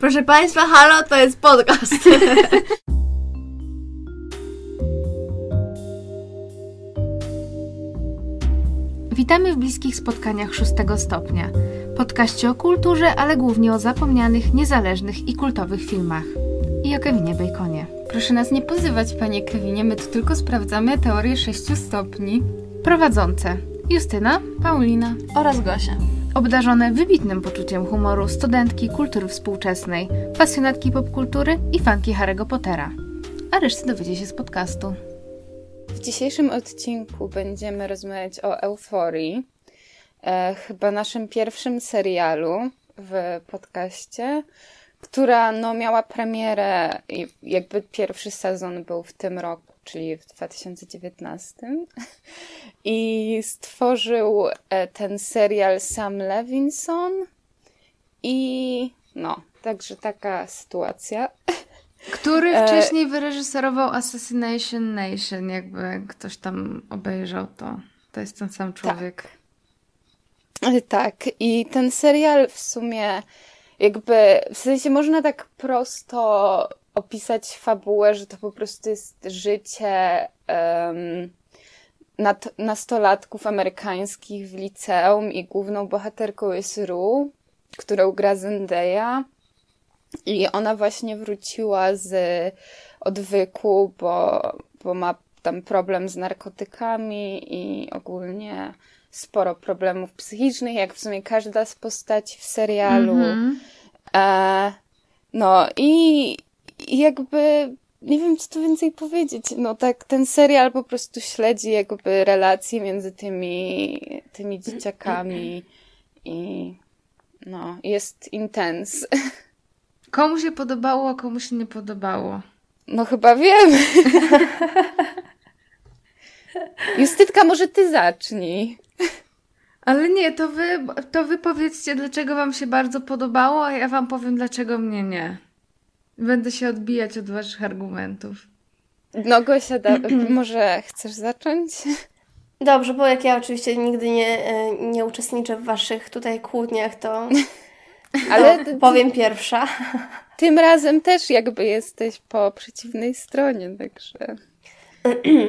Proszę Państwa, halo, to jest podcast. Witamy w bliskich spotkaniach 6 stopnia. Podcaście o kulturze, ale głównie o zapomnianych, niezależnych i kultowych filmach. I o Kevinie Baconie. Proszę nas nie pozywać, panie Kevinie, my tu tylko sprawdzamy teorię 6 stopni. Prowadzące Justyna, Paulina oraz Gosia. Obdarzone wybitnym poczuciem humoru studentki kultury współczesnej, pasjonatki popkultury i fanki Harry'ego Pottera. A resztę dowiecie się z podcastu. W dzisiejszym odcinku będziemy rozmawiać o Euforii, chyba naszym pierwszym serialu w podcaście, która miała premierę i jakby pierwszy sezon był w tym roku, czyli w 2019. I stworzył ten serial Sam Levinson i także taka sytuacja. Który wcześniej wyreżyserował Assassination Nation, jakby ktoś tam obejrzał to. To jest ten sam człowiek. Tak. I ten serial w sumie jakby, w sensie można tak prosto opisać fabułę, że to po prostu jest życie nastolatków amerykańskich w liceum i główną bohaterką jest Rue, którą gra Zendaya. I ona właśnie wróciła z odwyku, bo ma tam problem z narkotykami i ogólnie sporo problemów psychicznych, jak w sumie każda z postaci w serialu. Mm-hmm. I jakby nie wiem, co tu więcej powiedzieć. Tak ten serial po prostu śledzi jakby relacje między tymi dzieciakami i jest intens. Komu się podobało, a komu się nie podobało? Chyba wiem. Justytka, może ty zacznij. Ale nie, to wy powiedzcie, dlaczego wam się bardzo podobało, a ja wam powiem, dlaczego mnie nie. Będę się odbijać od waszych argumentów. Gosia, może chcesz zacząć? Dobrze, bo jak ja oczywiście nigdy nie uczestniczę w waszych tutaj kłótniach, to... Ale powiem pierwsza. Tym razem też jakby jesteś po przeciwnej stronie, także...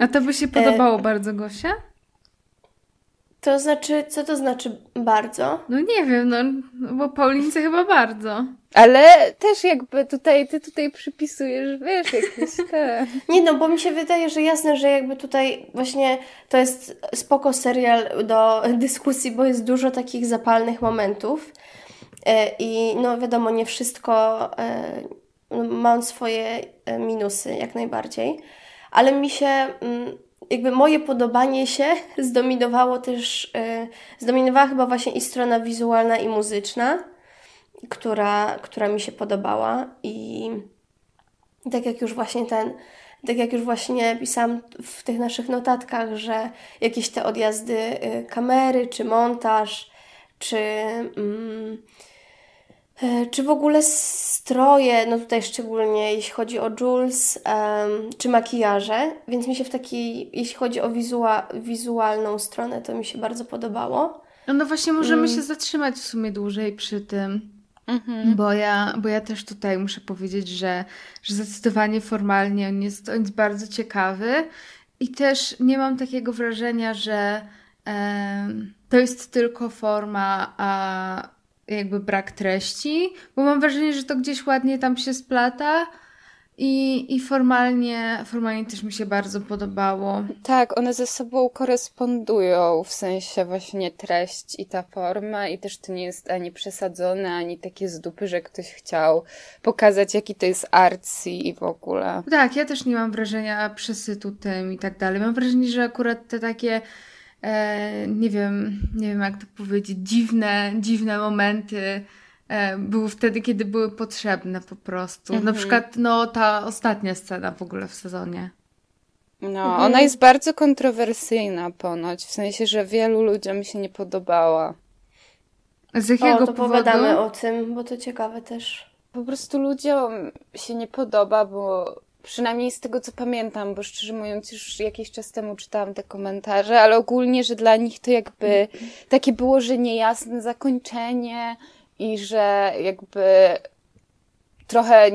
A to by się podobało bardzo, Gosia? To znaczy, co to znaczy bardzo? Nie wiem, bo Paulince chyba bardzo. Ale też jakby tutaj, ty tutaj przypisujesz, wiesz, jakieś te... bo mi się wydaje, że jasne, że jakby tutaj właśnie to jest spoko serial do dyskusji, bo jest dużo takich zapalnych momentów. I wiadomo, nie wszystko ma on swoje minusy jak najbardziej, ale mi się jakby moje podobanie się zdominowała chyba właśnie i strona wizualna i muzyczna, która mi się podobała i tak jak już właśnie pisałam w tych naszych notatkach, że jakieś te odjazdy kamery czy montaż, czy w ogóle stroje, tutaj szczególnie jeśli chodzi o Jules, czy makijaże, więc mi się w takiej, jeśli chodzi o wizualną stronę, to mi się bardzo podobało. Właśnie możemy się zatrzymać w sumie dłużej przy tym, bo ja też tutaj muszę powiedzieć, że zdecydowanie formalnie on jest bardzo ciekawy i też nie mam takiego wrażenia, że... to jest tylko forma, a jakby brak treści, bo mam wrażenie, że to gdzieś ładnie tam się splata i formalnie też mi się bardzo podobało. Tak, one ze sobą korespondują, w sensie właśnie treść i ta forma i też to nie jest ani przesadzone, ani takie z dupy, że ktoś chciał pokazać, jaki to jest artsy i w ogóle. Tak, ja też nie mam wrażenia przesytu tym i tak dalej. Mam wrażenie, że akurat te takie nie wiem jak to powiedzieć, dziwne momenty były wtedy, kiedy były potrzebne po prostu. Na przykład ta ostatnia scena w ogóle w sezonie. Ona jest bardzo kontrowersyjna ponoć, w sensie, że wielu ludziom się nie podobała. Z jakiego powodu? Pogadamy o tym, bo to ciekawe też. Po prostu ludziom się nie podoba, bo... Przynajmniej z tego, co pamiętam, bo szczerze mówiąc już jakiś czas temu czytałam te komentarze, ale ogólnie, że dla nich to jakby takie było, że niejasne zakończenie i że jakby trochę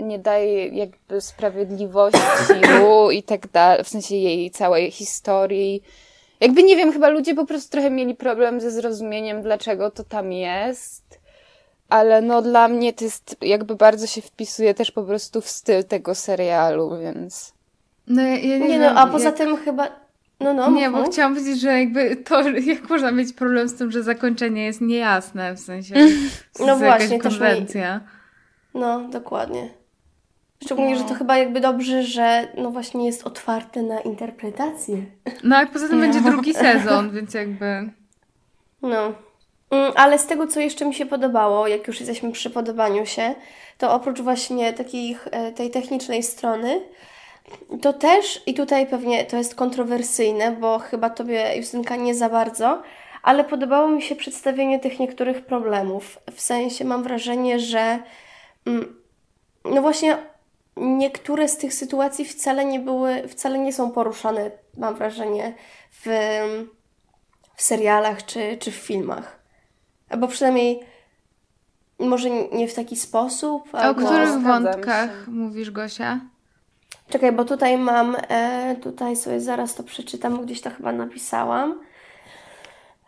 nie daje jakby sprawiedliwości Rue i tak dalej, w sensie jej całej historii. Jakby nie wiem, chyba ludzie po prostu trochę mieli problem ze zrozumieniem, dlaczego to tam jest, ale no dla mnie to jest, jakby bardzo się wpisuje też po prostu w styl tego serialu, więc... No, ja nie wiem, no, a poza tym chyba... Nie, bo chciałam powiedzieć, że jakby to, jak można mieć problem z tym, że zakończenie jest niejasne, w sensie no właśnie, konwencja. Też mi... No, dokładnie. Szczególnie, że to chyba jakby dobrze, że no właśnie jest otwarte na interpretację. No, a poza tym będzie drugi sezon, więc jakby... No. Ale z tego, co jeszcze mi się podobało, jak już jesteśmy przy podobaniu się, to oprócz właśnie tej technicznej strony, to też, i tutaj pewnie to jest kontrowersyjne, bo chyba tobie, Justynka, nie za bardzo, ale podobało mi się przedstawienie tych niektórych problemów. W sensie mam wrażenie, że no właśnie niektóre z tych sytuacji wcale nie są poruszane, mam wrażenie, w serialach czy w filmach. Albo przynajmniej może nie w taki sposób. A o których wątkach mówisz, Gosia? Czekaj, bo tutaj mam, tutaj sobie zaraz to przeczytam, gdzieś to chyba napisałam.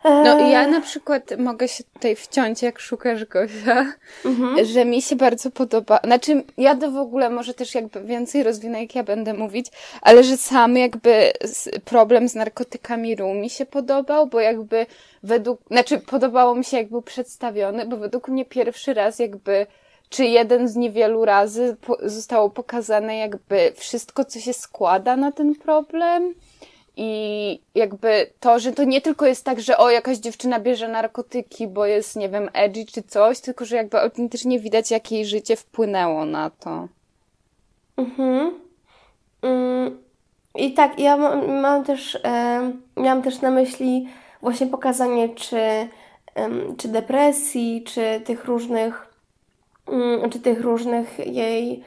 No ja na przykład mogę się tutaj wciąć, jak szukasz Gosia, że mi się bardzo podoba, znaczy ja to w ogóle może też jakby więcej rozwinę, jak ja będę mówić, ale że sam jakby problem z narkotykami Rue mi się podobał, bo jakby podobało mi się, jak był przedstawiony, bo według mnie pierwszy raz jakby... czy jeden z niewielu razy zostało pokazane jakby wszystko, co się składa na ten problem i jakby to, że to nie tylko jest tak, że jakaś dziewczyna bierze narkotyki, bo jest, nie wiem, edgy czy coś, tylko że jakby autentycznie widać, jak jej życie wpłynęło na to. I tak, ja miałam też na myśli właśnie pokazanie czy depresji, czy tych różnych jej...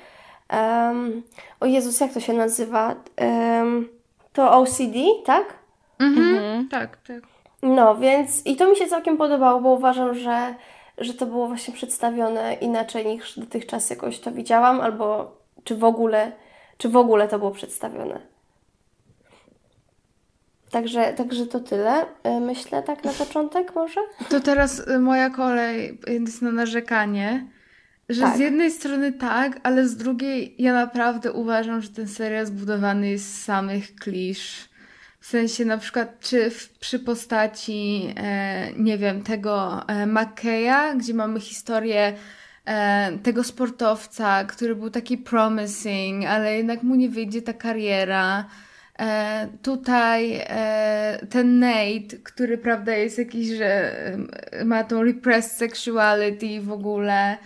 o Jezus, jak to się nazywa? To OCD, tak? Tak. No, więc... I to mi się całkiem podobało, bo uważam, że to było właśnie przedstawione inaczej niż dotychczas jakoś to widziałam, albo czy w ogóle to było przedstawione. Także to tyle. Myślę tak na początek może? To teraz moja kolej jest na narzekanie. Że tak. Z jednej strony tak, ale z drugiej ja naprawdę uważam, że ten serial zbudowany jest z samych klisz. W sensie na przykład przy postaci, nie wiem, tego McKaya, gdzie mamy historię tego sportowca, który był taki promising, ale jednak mu nie wyjdzie ta kariera. Tutaj ten Nate, który prawda jest jakiś, że ma tą repressed sexuality w ogóle...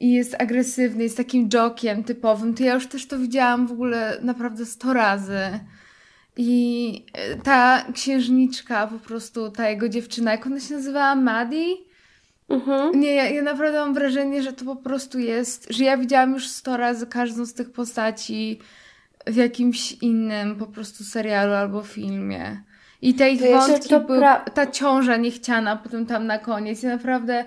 i jest agresywny, jest takim jokiem typowym, to ja już też to widziałam w ogóle naprawdę 100 razy. I ta księżniczka po prostu, ta jego dziewczyna, jak ona się nazywała? Maddy? Nie, ja naprawdę mam wrażenie, że to po prostu jest, że ja widziałam już 100 razy każdą z tych postaci w jakimś innym po prostu serialu albo filmie. I te ich wątki, ta ciąża niechciana potem tam na koniec, ja naprawdę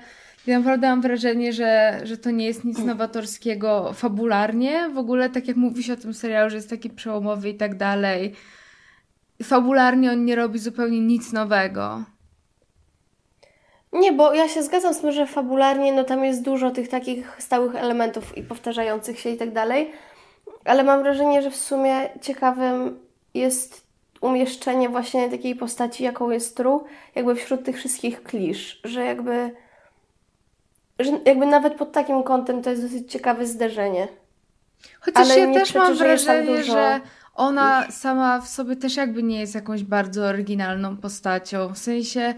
mam wrażenie, że to nie jest nic nowatorskiego fabularnie. W ogóle tak jak mówi się o tym serialu, że jest taki przełomowy i tak dalej. Fabularnie on nie robi zupełnie nic nowego. Nie, bo ja się zgadzam z tym, że fabularnie no tam jest dużo tych takich stałych elementów i powtarzających się i tak dalej. Ale mam wrażenie, że w sumie ciekawym jest umieszczenie właśnie takiej postaci, jaką jest Rue, jakby wśród tych wszystkich klisz, że jakby nawet pod takim kątem to jest dosyć ciekawe zderzenie. Chociaż ja też mam wrażenie, że ona sama w sobie też jakby nie jest jakąś bardzo oryginalną postacią. W sensie,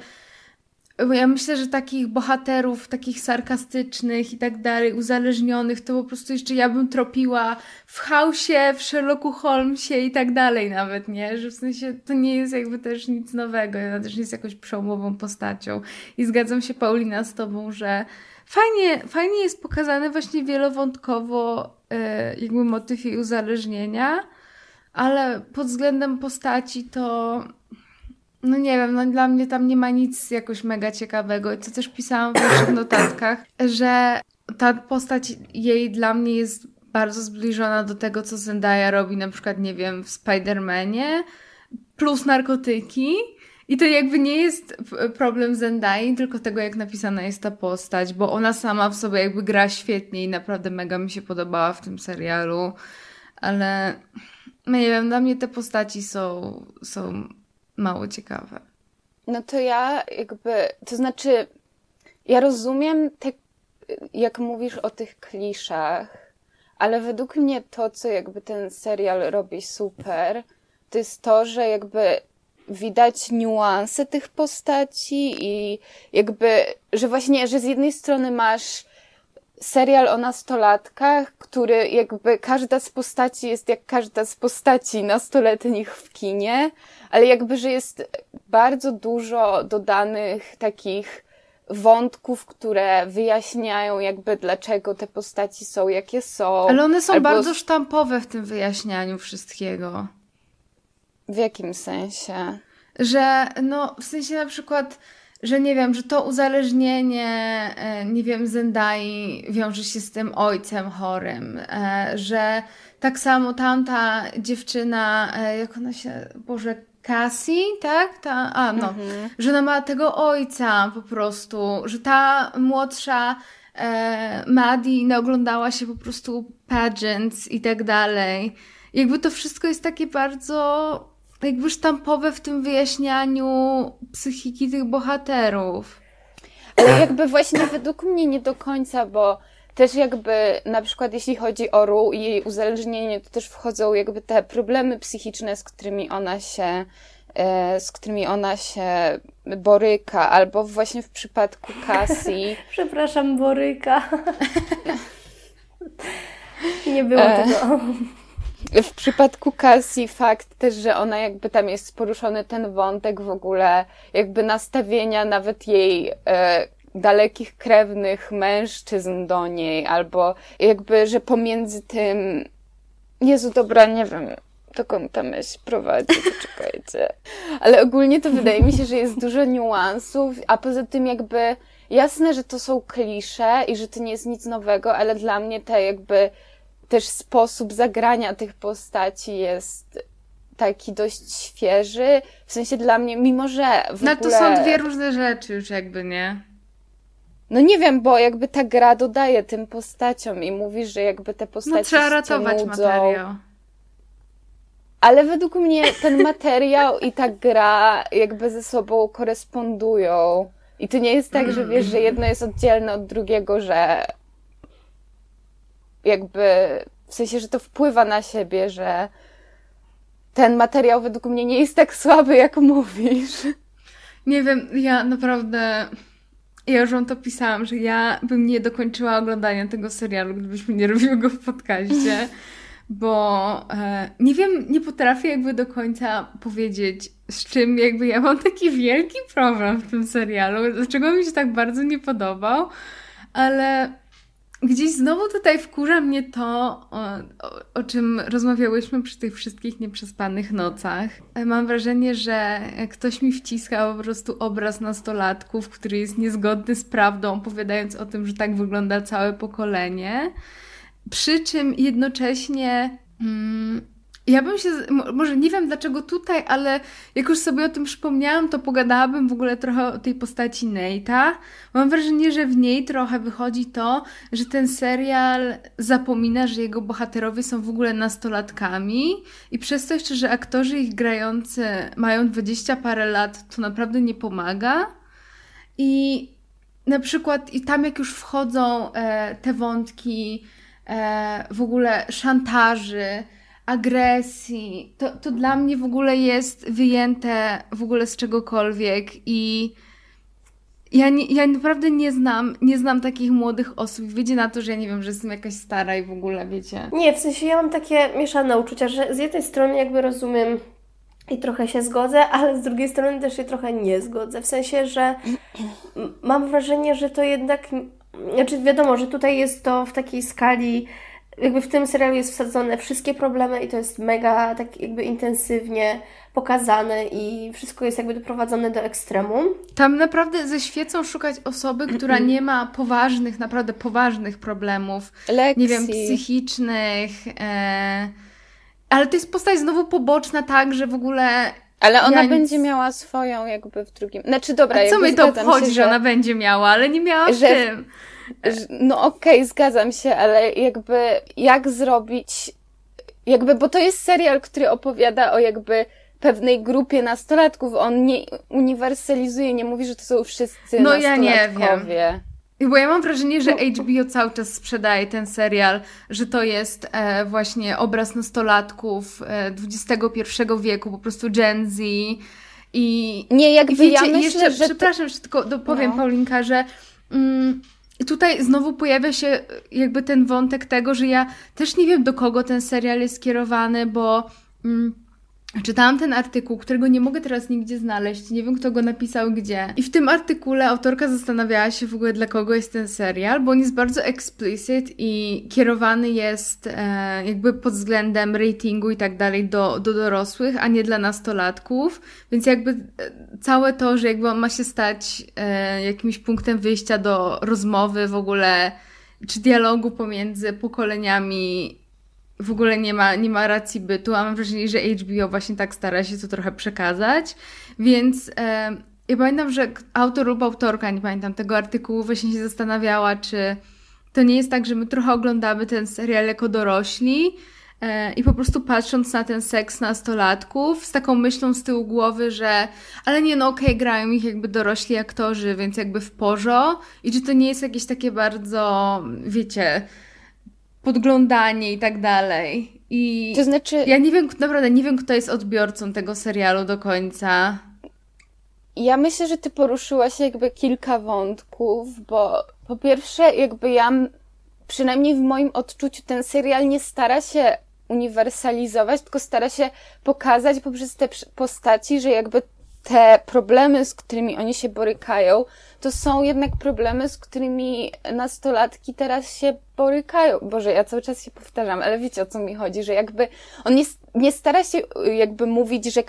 ja myślę, że takich bohaterów, takich sarkastycznych i tak dalej, uzależnionych, to po prostu jeszcze ja bym tropiła w House'ie, w Sherlocku Holmesie i tak dalej nawet, nie? Że w sensie to nie jest jakby też nic nowego. Ona też nie jest jakąś przełomową postacią. I zgadzam się, Paulina, z tobą, że fajnie jest pokazane właśnie wielowątkowo jakby motyw jej uzależnienia, ale pod względem postaci to no nie wiem, no dla mnie tam nie ma nic jakoś mega ciekawego i co też pisałam w naszych notatkach, że ta postać jej dla mnie jest bardzo zbliżona do tego, co Zendaya robi na przykład, nie wiem, w Spider-Manie, plus narkotyki. I to jakby nie jest problem Zendai, tylko tego, jak napisana jest ta postać, bo ona sama w sobie jakby gra świetnie i naprawdę mega mi się podobała w tym serialu, ale no nie wiem, dla mnie te postaci są mało ciekawe. No to ja jakby, to znaczy ja rozumiem te, jak mówisz o tych kliszach, ale według mnie to, co jakby ten serial robi super, to jest to, że jakby widać niuanse tych postaci i jakby, że właśnie, że z jednej strony masz serial o nastolatkach, który jakby każda z postaci jest jak każda z postaci nastoletnich w kinie, ale jakby, że jest bardzo dużo dodanych takich wątków, które wyjaśniają jakby dlaczego te postaci są, jakie są. Ale one są bardzo sztampowe w tym wyjaśnianiu wszystkiego. W jakim sensie? Że no, w sensie na przykład, że nie wiem, że to uzależnienie, nie wiem, Zendai wiąże się z tym ojcem chorym, że tak samo tamta dziewczyna, jak ona się, Boże, Cassie, tak? Że ona ma tego ojca po prostu, że ta młodsza Maddy naoglądała się po prostu pageants i tak dalej. Jakby to wszystko jest takie bardzo jakby sztampowe w tym wyjaśnianiu psychiki tych bohaterów. Ale jakby właśnie według mnie nie do końca, bo też jakby na przykład jeśli chodzi o Rue i jej uzależnienie, to też wchodzą jakby te problemy psychiczne, z którymi ona się boryka, albo właśnie w przypadku Cassie. Przepraszam, boryka. Nie było tego. W przypadku Cassie fakt też, że ona jakby tam jest poruszony ten wątek w ogóle jakby nastawienia nawet jej dalekich krewnych mężczyzn do niej, albo jakby, że pomiędzy tym... Jezu, dobra, nie wiem, dokąd ta myśl prowadzi, poczekajcie. Ale ogólnie to wydaje mi się, że jest dużo niuansów, a poza tym jakby jasne, że to są klisze i że to nie jest nic nowego, ale dla mnie te jakby... Też sposób zagrania tych postaci jest taki dość świeży. W sensie dla mnie, mimo że w ogóle... No to są dwie różne rzeczy już jakby, nie? No nie wiem, bo jakby ta gra dodaje tym postaciom i mówisz, że jakby te postaci no, trzeba ratować materiał. Ale według mnie ten materiał i ta gra jakby ze sobą korespondują. I to nie jest tak, że wiesz, że jedno jest oddzielne od drugiego, że... jakby, w sensie, że to wpływa na siebie, że ten materiał według mnie nie jest tak słaby, jak mówisz. Nie wiem, ja naprawdę, ja już wam to pisałam, że ja bym nie dokończyła oglądania tego serialu, gdybyśmy nie robiły go w podcaście, bo nie wiem, nie potrafię jakby do końca powiedzieć, z czym jakby ja mam taki wielki problem w tym serialu, dlaczego mi się tak bardzo nie podobał, ale... Gdzieś znowu tutaj wkurza mnie to, o czym rozmawiałyśmy przy tych wszystkich nieprzespanych nocach. Mam wrażenie, że ktoś mi wciska po prostu obraz nastolatków, który jest niezgodny z prawdą, opowiadając o tym, że tak wygląda całe pokolenie. Przy czym jednocześnie... Ja bym się, może nie wiem dlaczego tutaj, ale jak już sobie o tym przypomniałam, to pogadałabym w ogóle trochę o tej postaci Nate'a. Mam wrażenie, że w niej trochę wychodzi to, że ten serial zapomina, że jego bohaterowie są w ogóle nastolatkami i przez to jeszcze, że aktorzy ich grający mają 20 parę lat, to naprawdę nie pomaga. I na przykład i tam jak już wchodzą te wątki w ogóle szantaży, agresji, to dla mnie w ogóle jest wyjęte w ogóle z czegokolwiek i ja naprawdę nie znam takich młodych osób. Wyjdzie na to, że ja nie wiem, że jestem jakaś stara i w ogóle, wiecie. Nie, w sensie ja mam takie mieszane uczucia, że z jednej strony jakby rozumiem i trochę się zgodzę, ale z drugiej strony też się trochę nie zgodzę. W sensie, że mam wrażenie, że to jednak... Znaczy wiadomo, że tutaj jest to w takiej skali jakby w tym serialu jest wsadzone wszystkie problemy i to jest mega tak jakby intensywnie pokazane i wszystko jest jakby doprowadzone do ekstremum. Tam naprawdę ze świecą szukać osoby, która nie ma poważnych, naprawdę poważnych problemów. Lexi. Nie wiem, psychicznych. Ale to jest postać znowu poboczna, tak, że w ogóle... Ale ona będzie miała swoją jakby w drugim... Znaczy dobra, a co mi to obchodzi, że ona będzie miała, ale nie miała w tym. No okej, zgadzam się, ale jakby jak zrobić... Jakby, bo to jest serial, który opowiada o jakby pewnej grupie nastolatków. On nie uniwersalizuje, nie mówi, że to są wszyscy nastolatkowie. No ja nie wiem. Bo ja mam wrażenie, że HBO cały czas sprzedaje ten serial, że to jest właśnie obraz nastolatków XXI wieku, po prostu Gen Z. I nie, jakby wiecie, ja myślę, jeszcze, że... Przepraszam, że tylko dopowiem, Paulinka, że... Tutaj znowu pojawia się jakby ten wątek tego, że ja też nie wiem, do kogo ten serial jest skierowany, bo czytałam ten artykuł, którego nie mogę teraz nigdzie znaleźć, nie wiem, kto go napisał gdzie. I w tym artykule autorka zastanawiała się w ogóle, dla kogo jest ten serial, bo on jest bardzo explicit i kierowany jest jakby pod względem ratingu i tak dalej do dorosłych, a nie dla nastolatków, więc jakby całe to, że jakby on ma się stać jakimś punktem wyjścia do rozmowy w ogóle, czy dialogu pomiędzy pokoleniami, w ogóle nie ma racji bytu, a mam wrażenie, że HBO właśnie tak stara się to trochę przekazać, więc ja pamiętam, że autor lub autorka, nie pamiętam, tego artykułu właśnie się zastanawiała, czy to nie jest tak, że my trochę oglądamy ten serial jako dorośli i po prostu patrząc na ten seks nastolatków z taką myślą z tyłu głowy, że ale nie, no okej, grają ich jakby dorośli aktorzy, więc jakby w porzo, i czy to nie jest jakieś takie bardzo, wiecie... podglądanie i tak dalej. I to znaczy... Ja nie wiem, naprawdę nie wiem, kto jest odbiorcą tego serialu do końca. Ja myślę, że ty poruszyłaś jakby kilka wątków, bo po pierwsze jakby ja, przynajmniej w moim odczuciu, ten serial nie stara się uniwersalizować, tylko stara się pokazać poprzez te postaci, że jakby te problemy, z którymi oni się borykają, to są jednak problemy, z którymi nastolatki teraz się borykają. Boże, ja cały czas się powtarzam, ale wiecie, o co mi chodzi, że jakby on nie stara się jakby mówić, że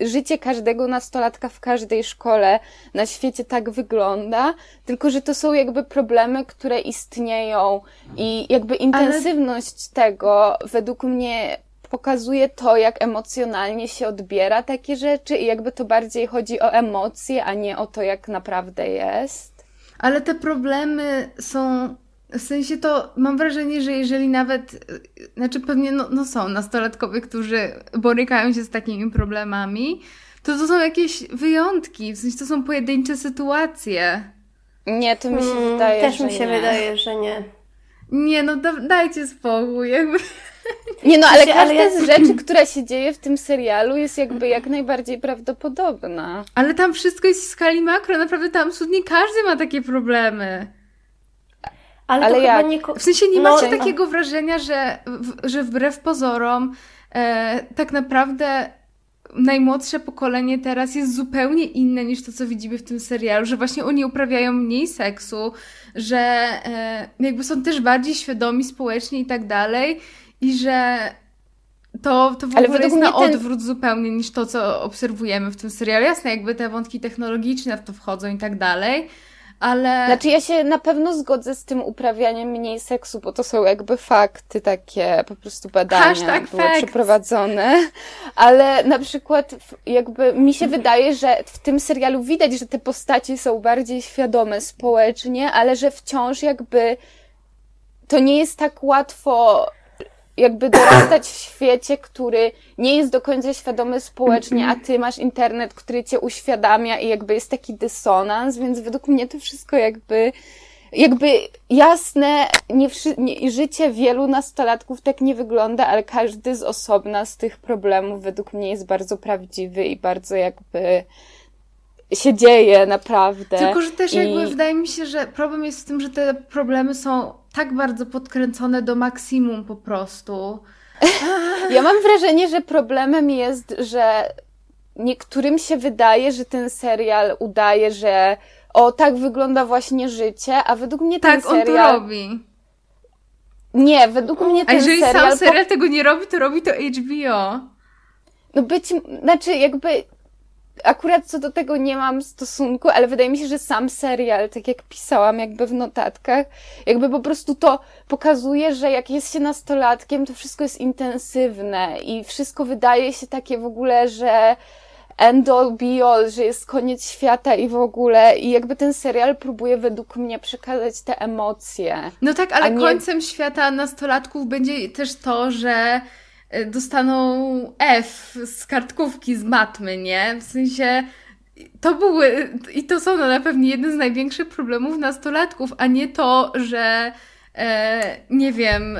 życie każdego nastolatka w każdej szkole na świecie tak wygląda, tylko że to są jakby problemy, które istnieją i jakby intensywność tego według mnie pokazuje to, jak emocjonalnie się odbiera takie rzeczy i jakby to bardziej chodzi o emocje, a nie o to, jak naprawdę jest. Ale te problemy są... W sensie to mam wrażenie, że jeżeli nawet... Znaczy pewnie są nastolatkowie, którzy borykają się z takimi problemami, to są jakieś wyjątki. W sensie to są pojedyncze sytuacje. Nie, to mi się wydaje, też że mi się nie. Wydaje, że nie. Nie, no dajcie spokój, jakby... Nie no, ale każda z rzeczy, która się dzieje w tym serialu, jest jakby jak najbardziej prawdopodobna. Ale tam wszystko jest w skali makro, naprawdę tam absolutnie każdy ma takie problemy. Ale to chyba nie... W sensie nie macie takiego wrażenia, że wbrew pozorom tak naprawdę najmłodsze pokolenie teraz jest zupełnie inne niż to, co widzimy w tym serialu, że właśnie oni uprawiają mniej seksu, że jakby są też bardziej świadomi społecznie i tak dalej. I że to w ogóle jest na odwrót zupełnie niż to, co obserwujemy w tym serialu. Jasne, jakby te wątki technologiczne w to wchodzą i tak dalej, ale... Znaczy ja się na pewno zgodzę z tym uprawianiem mniej seksu, bo to są jakby fakty takie, po prostu badania były przeprowadzone. Ale na przykład jakby mi się wydaje, że w tym serialu widać, że te postaci są bardziej świadome społecznie, ale że wciąż jakby to nie jest tak łatwo... jakby dorastać w świecie, który nie jest do końca świadomy społecznie, a ty masz internet, który cię uświadamia i jakby jest taki dysonans, więc według mnie to wszystko jakby jasne, życie wielu nastolatków tak nie wygląda, ale każdy z osobna z tych problemów według mnie jest bardzo prawdziwy i bardzo jakby się dzieje naprawdę. Tylko, że też jakby wydaje mi się, że problem jest w tym, że te problemy są tak bardzo podkręcone do maksimum po prostu. Ja mam wrażenie, że problemem jest, że niektórym się wydaje, że ten serial udaje, że tak wygląda właśnie życie, a według mnie ten serial... Tak, on to robi. Nie, według mnie ten serial... A jeżeli sam serial tego nie robi, to robi to HBO. No znaczy jakby... Akurat co do tego nie mam stosunku, ale wydaje mi się, że sam serial, tak jak pisałam jakby w notatkach, jakby po prostu to pokazuje, że jak jest się nastolatkiem, to wszystko jest intensywne i wszystko wydaje się takie w ogóle, że end all be all, że jest koniec świata i w ogóle. I jakby ten serial próbuje według mnie przekazać te emocje. No tak, ale końcem świata nastolatków będzie też to, że dostaną F z kartkówki, z matmy, nie? W sensie to były, i to są na pewno jeden z największych problemów nastolatków, a nie to, że nie wiem,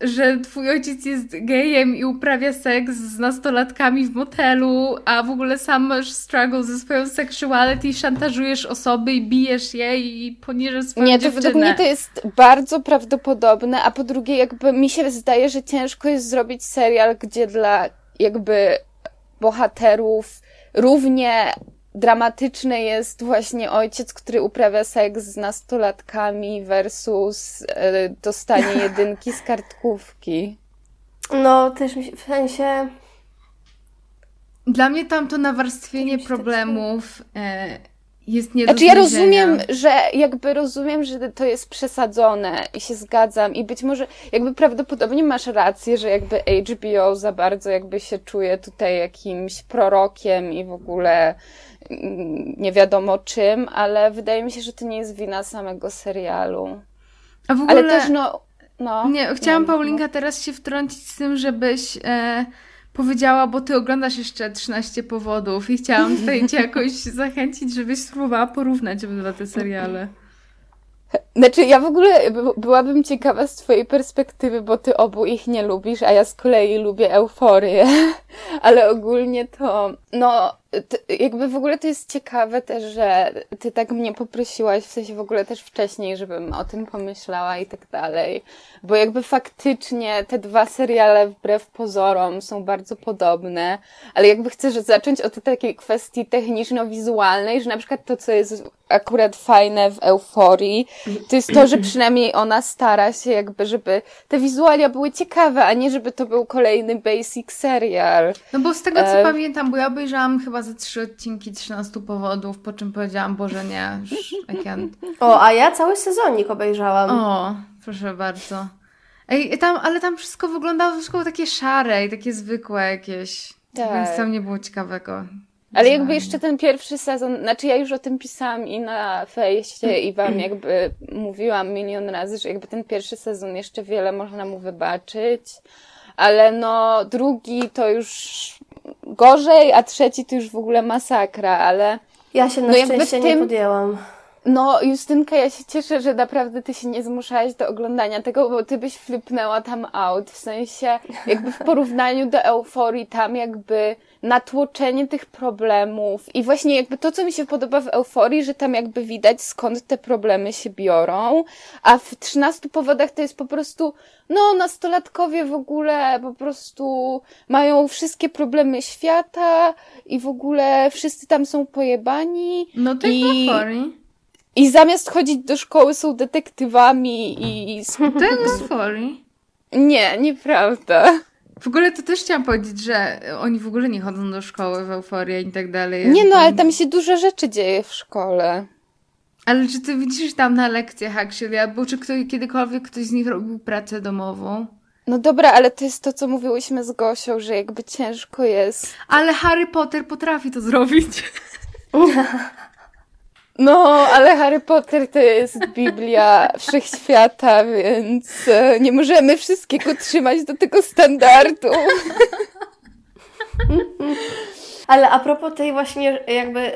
że twój ojciec jest gejem i uprawia seks z nastolatkami w motelu, a w ogóle sam masz struggle ze swoją sexuality i szantażujesz osoby i bijesz je i poniżasz swoją dziewczynę. Nie, to według mnie to jest bardzo prawdopodobne, a po drugie jakby mi się zdaje, że ciężko jest zrobić serial, gdzie dla jakby bohaterów równie dramatyczny jest właśnie ojciec, który uprawia seks z nastolatkami versus dostanie jedynki z kartkówki. No, też mi się, w sensie... Dla mnie tamto nawarstwienie problemów jest nie do zniesienia. Znaczy ja rozumiem, że to jest przesadzone i się zgadzam i być może jakby prawdopodobnie masz rację, że jakby HBO za bardzo jakby się czuje tutaj jakimś prorokiem i w ogóle nie wiadomo czym, ale wydaje mi się, że to nie jest wina samego serialu. A w ogóle... Ale też chciałam Paulinka teraz się wtrącić z tym, żebyś powiedziała, bo ty oglądasz jeszcze 13 powodów i chciałam tutaj cię jakoś zachęcić, żebyś spróbowała porównać obydwa te seriale. Znaczy ja w ogóle byłabym ciekawa z twojej perspektywy, bo ty obu ich nie lubisz, a ja z kolei lubię Euforię, ale ogólnie to jakby w ogóle to jest ciekawe też, że ty tak mnie poprosiłaś, w sensie w ogóle też wcześniej, żebym o tym pomyślała i tak dalej, bo jakby faktycznie te dwa seriale wbrew pozorom są bardzo podobne, ale jakby chcę zacząć od takiej kwestii techniczno-wizualnej, że na przykład to, co jest akurat fajne w Euforii, to jest to, że przynajmniej ona stara się jakby, żeby te wizualia były ciekawe, a nie żeby to był kolejny basic serial. No bo z tego, co pamiętam, bo ja obejrzałam chyba za 3 odcinki 13 powodów, po czym powiedziałam, Boże nie, już O, a ja cały sezonik obejrzałam. O, proszę bardzo. Ej, ale tam wszystko wyglądało takie szare i takie zwykłe jakieś, tak. Więc tam nie było ciekawego. Ale jakby jeszcze ten pierwszy sezon, znaczy ja już o tym pisałam i na fejście i wam jakby mówiłam milion razy, że jakby ten pierwszy sezon jeszcze wiele można mu wybaczyć, ale drugi to już gorzej, a trzeci to już w ogóle masakra, ale... Ja się na szczęście nie podjęłam. No, Justynka, ja się cieszę, że naprawdę ty się nie zmuszałaś do oglądania tego, bo ty byś flipnęła tam out, w sensie jakby w porównaniu do Euforii tam jakby natłoczenie tych problemów i właśnie jakby to, co mi się podoba w Euforii, że tam jakby widać skąd te problemy się biorą, a w 13 powodach to jest po prostu nastolatkowie w ogóle po prostu mają wszystkie problemy świata i w ogóle wszyscy tam są pojebani. No tak w Euforii. I zamiast chodzić do szkoły są detektywami i... Nie, nieprawda. W ogóle to też chciałam powiedzieć, że oni w ogóle nie chodzą do szkoły w Euforii i tak dalej. Nie, ale tam się dużo rzeczy dzieje w szkole. Ale czy ty widzisz tam na lekcjach, albo czy kiedykolwiek ktoś z nich robił pracę domową? No dobra, ale to jest to, co mówiłyśmy z Gosią, że jakby ciężko jest... Ale Harry Potter potrafi to zrobić. No, ale Harry Potter to jest Biblia Wszechświata, więc nie możemy wszystkiego trzymać do tego standardu. Ale a propos tej właśnie jakby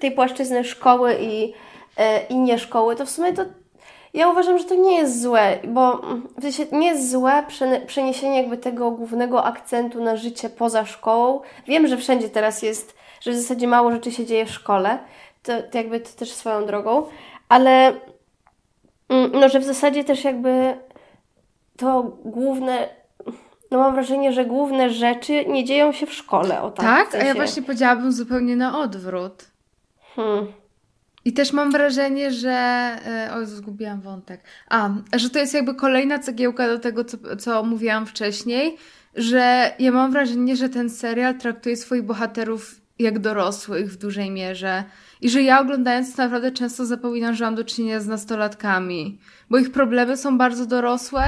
tej płaszczyzny szkoły i nie szkoły, to w sumie to ja uważam, że to nie jest złe, bo w sensie nie jest złe przeniesienie jakby tego głównego akcentu na życie poza szkołą. Wiem, że wszędzie teraz jest, że w zasadzie mało rzeczy się dzieje w szkole, to jakby to też swoją drogą, ale że w zasadzie też jakby to główne, mam wrażenie, że główne rzeczy nie dzieją się w szkole. O tak, w sensie. A ja właśnie powiedziałabym zupełnie na odwrót. I też mam wrażenie, że... Oj, zgubiłam wątek. Że to jest jakby kolejna cegiełka do tego, co mówiłam wcześniej, że ja mam wrażenie, że ten serial traktuje swoich bohaterów jak dorosłych w dużej mierze. I że ja oglądając naprawdę często zapominam, że mam do czynienia z nastolatkami. Bo ich problemy są bardzo dorosłe,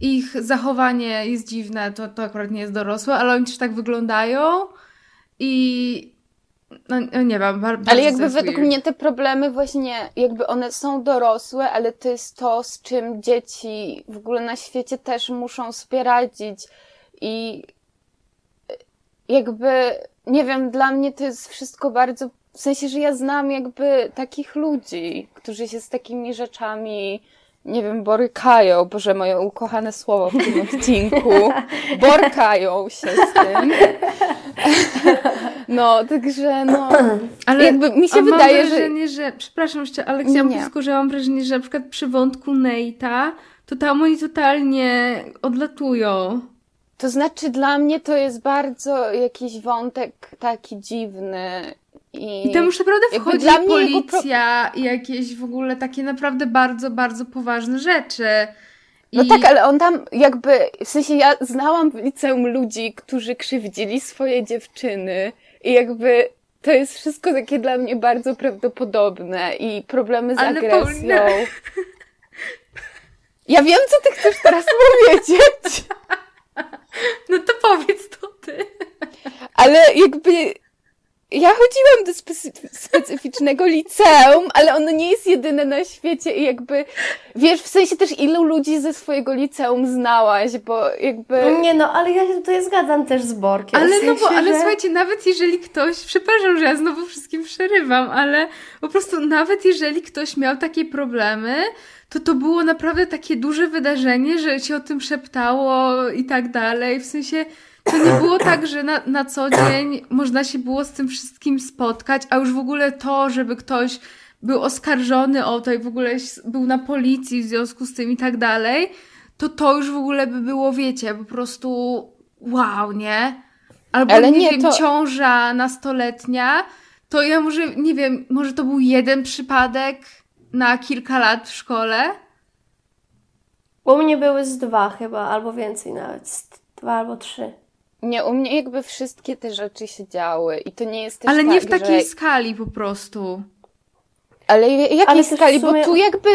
ich zachowanie jest dziwne, to akurat nie jest dorosłe, ale oni też tak wyglądają i... No nie wiem, bardzo. Ale jakby według mnie te problemy właśnie, jakby one są dorosłe, ale to jest to, z czym dzieci w ogóle na świecie też muszą sobie radzić i jakby, nie wiem, dla mnie to jest wszystko bardzo, w sensie, że ja znam jakby takich ludzi, którzy się z takimi rzeczami, nie wiem, borykają, Boże, moje ukochane słowo w tym odcinku, borkają się z tym. No, także no... Ale jakby mi się wydaje, mam wrażenie, że... Przepraszam jeszcze, ale chciałam tylko, że mam wrażenie, że na przykład przy wątku Nate'a, to tam oni totalnie odlatują. To znaczy dla mnie to jest bardzo jakiś wątek taki dziwny. I tam już naprawdę wchodzi policja i jakieś w ogóle takie naprawdę bardzo, bardzo poważne rzeczy. No tak, ale on tam jakby... W sensie ja znałam w liceum ludzi, którzy krzywdzili swoje dziewczyny i jakby to jest wszystko takie dla mnie bardzo prawdopodobne i problemy z agresją. Paulina... Ja wiem, co ty chcesz teraz powiedzieć. No to powiedz to ty. Ale jakby... Ja chodziłam do specyficznego liceum, ale ono nie jest jedyne na świecie i jakby, wiesz, w sensie też ilu ludzi ze swojego liceum znałaś, bo jakby... Nie no, ale ja się tutaj zgadzam też z Borkiem. Ale w sensie, słuchajcie, nawet jeżeli ktoś, przepraszam, że ja znowu wszystkim przerywam, ale po prostu nawet jeżeli ktoś miał takie problemy, to było naprawdę takie duże wydarzenie, że się o tym szeptało i tak dalej, w sensie... To nie było tak, że na co dzień można się było z tym wszystkim spotkać, a już w ogóle to, żeby ktoś był oskarżony o to i w ogóle był na policji w związku z tym i tak dalej, to już w ogóle by było, wiecie, po prostu wow, nie? Albo ale nie wiem, to... ciąża nastoletnia, to ja może, nie wiem, może to był jeden przypadek na kilka lat w szkole? U mnie były z 2 chyba, albo więcej nawet, z 2 albo 3. Nie, u mnie jakby wszystkie te rzeczy się działy i to nie jest też ale tak, nie w takiej skali po prostu. Ale jakiej skali? Bo tu jakby,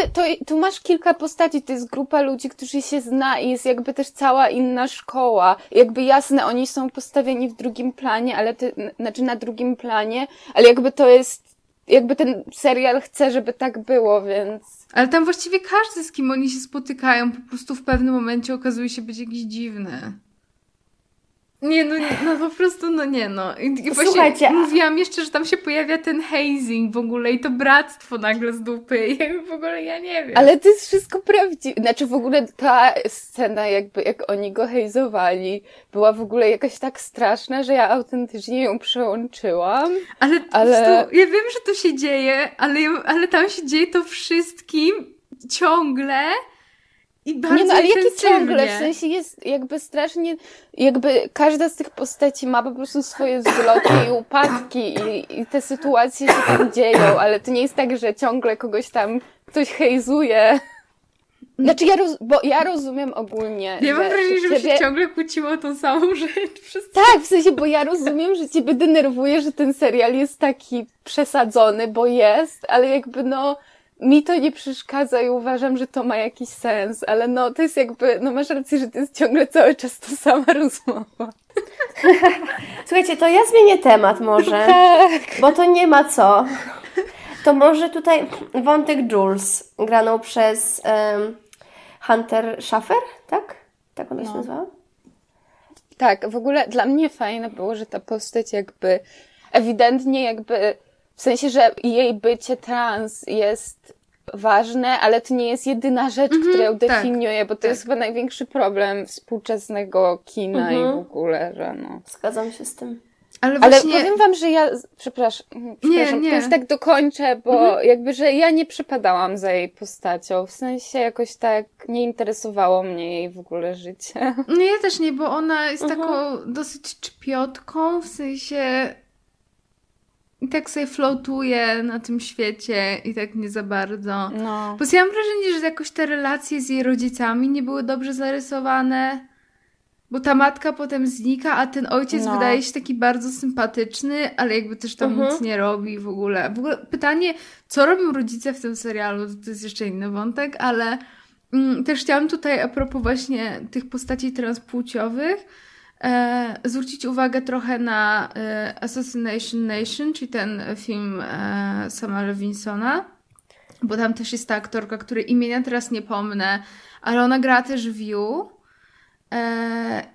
tu masz kilka postaci, to jest grupa ludzi, którzy się zna i jest jakby też cała inna szkoła. Jakby jasne, oni są postawieni w drugim planie, ale na drugim planie, ale jakby to jest, jakby ten serial chce, żeby tak było, więc... Ale tam właściwie każdy, z kim oni się spotykają, po prostu w pewnym momencie okazuje się być jakiś dziwny. Nie, po prostu. I właśnie słuchajcie, mówiłam jeszcze, że tam się pojawia ten hazing w ogóle i to bractwo nagle z dupy i w ogóle ja nie wiem. Ale to jest wszystko prawdziwe. Znaczy w ogóle ta scena jakby, jak oni go hejzowali, była w ogóle jakaś tak straszna, że ja autentycznie ją przełączyłam. Ale ja wiem, że to się dzieje, ale tam się dzieje to wszystkim ciągle. I bardzo nie, no ale jakie ciągle, w sensie jest jakby strasznie, jakby każda z tych postaci ma po prostu swoje zloty i upadki i te sytuacje się tam dzieją, ale to nie jest tak, że ciągle kogoś tam ktoś hejzuje. Znaczy ja rozumiem ogólnie. Ja mam wrażenie, że się ciągle kłóciło tą samą rzecz. Tak, w sensie, bo ja rozumiem, że ciebie denerwuje, że ten serial jest taki przesadzony, bo jest, ale jakby mi to nie przeszkadza i uważam, że to ma jakiś sens, ale to jest jakby, masz rację, że to jest ciągle cały czas ta sama rozmowa. Słuchajcie, to ja zmienię temat może, tak. Bo to nie ma co. To może tutaj wątek Jules, graną przez Hunter Schafer, tak? Tak ona się nazywała? Tak, w ogóle dla mnie fajne było, że ta postać jakby ewidentnie jakby... W sensie, że jej bycie trans jest ważne, ale to nie jest jedyna rzecz, która ją definiuje, tak, bo to jest chyba największy problem współczesnego kina i w ogóle, że no. Zgadzam się z tym. Ale powiem wam, że ja... Przepraszam, to już tak dokończę, bo jakby, że ja nie przepadałam za jej postacią. W sensie jakoś tak nie interesowało mnie jej w ogóle życie. No ja też nie, bo ona jest taką dosyć czpiotką, w sensie... I tak sobie floatuje na tym świecie i tak nie za bardzo. No. Bo ja mam wrażenie, że jakoś te relacje z jej rodzicami nie były dobrze zarysowane, bo ta matka potem znika, a ten ojciec wydaje się taki bardzo sympatyczny, ale jakby też tam nic nie robi w ogóle. W ogóle pytanie, co robią rodzice w tym serialu, to jest jeszcze inny wątek, ale też chciałam tutaj a propos właśnie tych postaci transpłciowych zwrócić uwagę trochę na Assassination Nation, czyli ten film Sama Levinsona, bo tam też jest ta aktorka, której imienia teraz nie pomnę, ale ona gra też w You.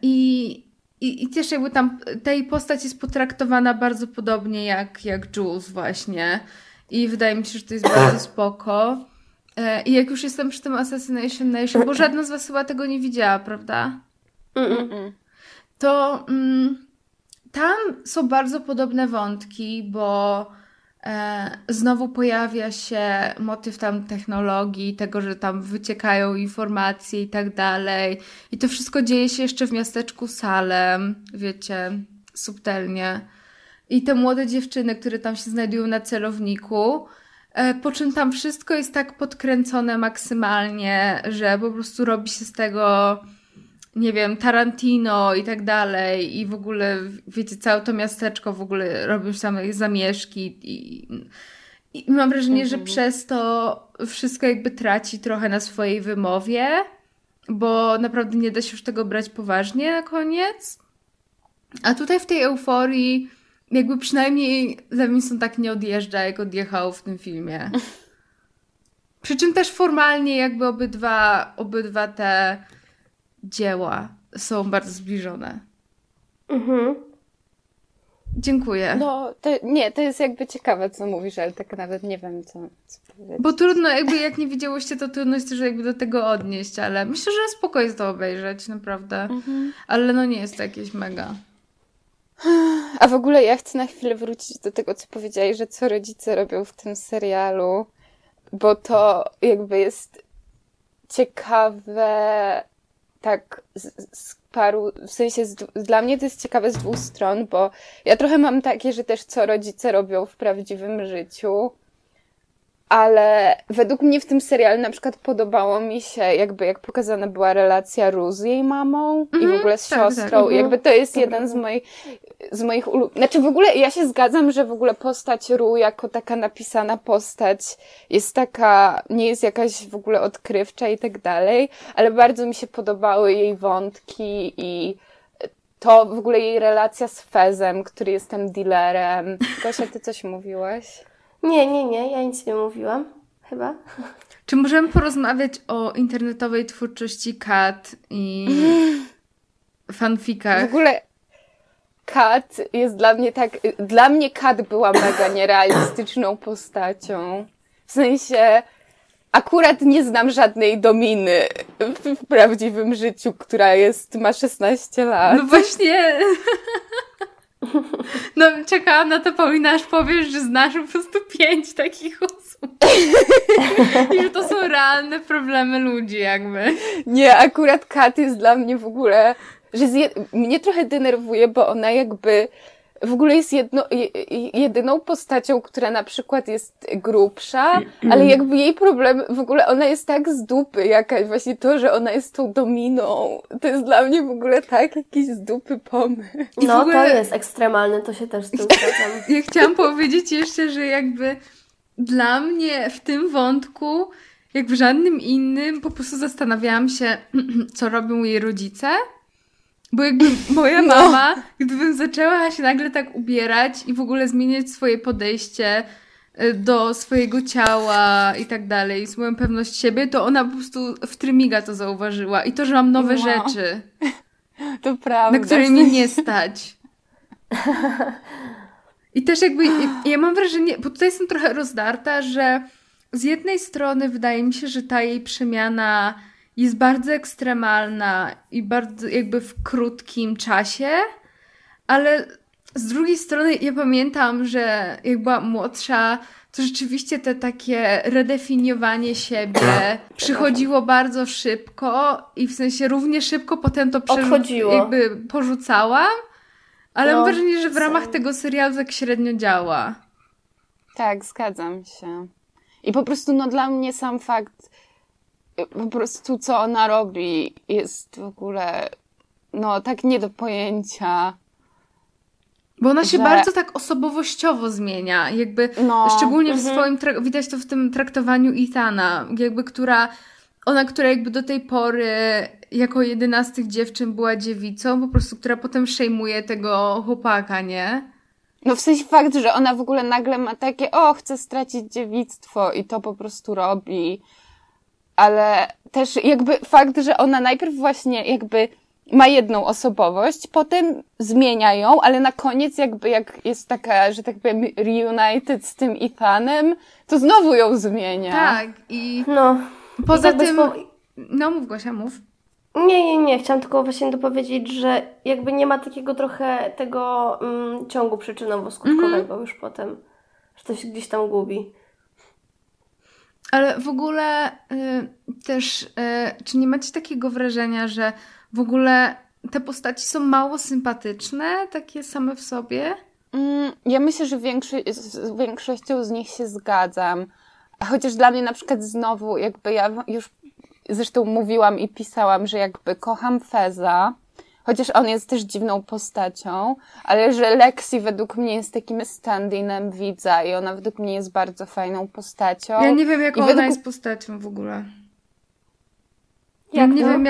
I też jakby tam ta jej postać jest potraktowana bardzo podobnie jak Jules właśnie. I wydaje mi się, że to jest bardzo spoko. I jak już jestem przy tym Assassination Nation, bo żadna z was chyba tego nie widziała, prawda? To tam są bardzo podobne wątki, bo znowu pojawia się motyw tam technologii, tego, że tam wyciekają informacje i tak dalej. I to wszystko dzieje się jeszcze w miasteczku Salem, wiecie, subtelnie. I te młode dziewczyny, które tam się znajdują na celowniku, po czym tam wszystko jest tak podkręcone maksymalnie, że po prostu robi się z tego, nie wiem, Tarantino i tak dalej i w ogóle, wiecie, całe to miasteczko w ogóle robią same zamieszki i mam wrażenie, że przez to wszystko jakby traci trochę na swojej wymowie, bo naprawdę nie da się już tego brać poważnie na koniec. A tutaj w tej euforii jakby przynajmniej Levinson tak nie odjeżdża, jak odjechał w tym filmie. Przy czym też formalnie jakby obydwa te dzieła są bardzo zbliżone. Dziękuję. No, to jest jakby ciekawe, co mówisz, ale tak nawet nie wiem, co powiedzieć. Bo trudno, jakby jak nie widziałyście, to trudno jest też jakby do tego odnieść, ale myślę, że spoko jest to obejrzeć, naprawdę. Ale no nie jest to jakieś mega. A w ogóle ja chcę na chwilę wrócić do tego, co powiedziałeś, że co rodzice robią w tym serialu, bo to jakby jest ciekawe tak z paru, w sensie dla mnie to jest ciekawe z dwóch stron, bo ja trochę mam takie, że też co rodzice robią w prawdziwym życiu, ale według mnie w tym serialu na przykład podobało mi się jakby jak pokazana była relacja Rue z jej mamą i w ogóle z siostrą. Tak. Jakby to jest jeden z moich znaczy w ogóle ja się zgadzam, że w ogóle postać Rue jako taka napisana postać jest taka, nie jest jakaś w ogóle odkrywcza i tak dalej, ale bardzo mi się podobały jej wątki i to w ogóle jej relacja z Fezem, który jest tam dealerem. Gosia, ty coś mówiłaś? Nie, ja nic nie mówiłam, chyba. Czy możemy porozmawiać o internetowej twórczości Kat i fanfikach? W ogóle Kat jest dla mnie tak... Dla mnie Kat była mega nierealistyczną postacią. W sensie akurat nie znam żadnej Dominy w prawdziwym życiu, która ma 16 lat. No właśnie... No, czekałam na to, Paulina, aż powiesz, że znasz po prostu 5 takich osób. I że to są realne problemy ludzi jakby. Nie, akurat Kat jest dla mnie w ogóle, że mnie trochę denerwuje, bo ona jakby w ogóle jest jedyną postacią, która na przykład jest grubsza, ale jakby jej problem, w ogóle ona jest tak z dupy jakaś, właśnie to, że ona jest tą dominą, to jest dla mnie w ogóle tak jakiś z dupy pomysł. No ogóle... to jest ekstremalne, to się też z tym zgadzam. Ja chciałam powiedzieć jeszcze, że jakby dla mnie w tym wątku, jak w żadnym innym, po prostu zastanawiałam się, co robią jej rodzice. Bo jakby moja mama, gdybym zaczęła się nagle tak ubierać i w ogóle zmieniać swoje podejście do swojego ciała i tak dalej, swoją pewność siebie, to ona po prostu w trymiga to zauważyła. I to, że mam nowe rzeczy. To prawda. Na które mnie nie stać. I też jakby, ja mam wrażenie, bo tutaj jestem trochę rozdarta, że z jednej strony wydaje mi się, że ta jej przemiana jest bardzo ekstremalna i bardzo jakby w krótkim czasie, ale z drugiej strony ja pamiętam, że jak byłam młodsza, to rzeczywiście te takie redefiniowanie siebie przychodziło bardzo szybko i w sensie równie szybko potem to jakby porzucałam, ale mam wrażenie, że w ramach tego serialu tak średnio działa. Tak, zgadzam się. I po prostu no dla mnie sam fakt po prostu co ona robi jest w ogóle no tak nie do pojęcia. Bo ona się bardzo tak osobowościowo zmienia, jakby no, szczególnie w swoim, widać to w tym traktowaniu Ethana, jakby która jakby do tej pory jako jedyna z tych dziewczyn była dziewicą, po prostu, która potem szejmuje tego chłopaka, nie? No w sensie fakt, że ona w ogóle nagle ma takie, chce stracić dziewictwo i to po prostu robi, ale też jakby fakt, że ona najpierw właśnie jakby ma jedną osobowość, potem zmienia ją, ale na koniec jakby jak jest taka, że tak powiem, reunited z tym Ethanem, to znowu ją zmienia. Tak i no, poza tym... No mów Gosia, mów. Nie, chciałam tylko właśnie dopowiedzieć, że jakby nie ma takiego trochę tego ciągu przyczynowo-skutkowego już potem, że to się gdzieś tam gubi. Ale w ogóle też, czy nie macie takiego wrażenia, że w ogóle te postaci są mało sympatyczne, takie same w sobie? Ja myślę, że z większością z nich się zgadzam. Chociaż dla mnie na przykład znowu, jakby ja już zresztą mówiłam i pisałam, że jakby kocham Feza, chociaż on jest też dziwną postacią, ale że Lexi według mnie jest takim stand-inem widza i ona według mnie jest bardzo fajną postacią. Ja nie wiem, jaką ona jest postacią w ogóle. Jak nie wiem,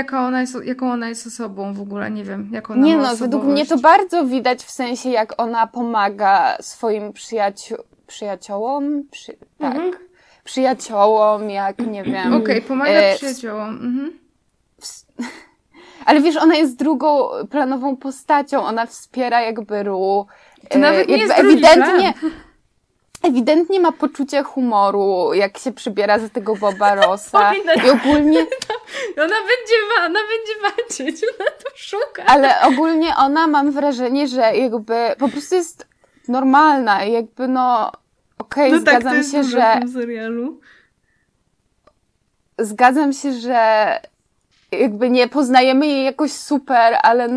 jaką ona jest osobą w ogóle, nie wiem, jaką ona ma osobowość. Według mnie to bardzo widać w sensie, jak ona pomaga swoim przyjaciołom, jak nie wiem. Okej, pomaga przyjaciołom. Ale wiesz, ona jest drugą planową postacią, ona wspiera jakby Rue. To nawet nie jest ewidentnie ma poczucie humoru, jak się przybiera za tego Boba Rossa i ogólnie... Ona będzie walczyć, ona to szuka. Ale ogólnie ona, mam wrażenie, że jakby po prostu jest normalna i jakby zgadzam się, że jakby nie poznajemy jej jakoś super, ale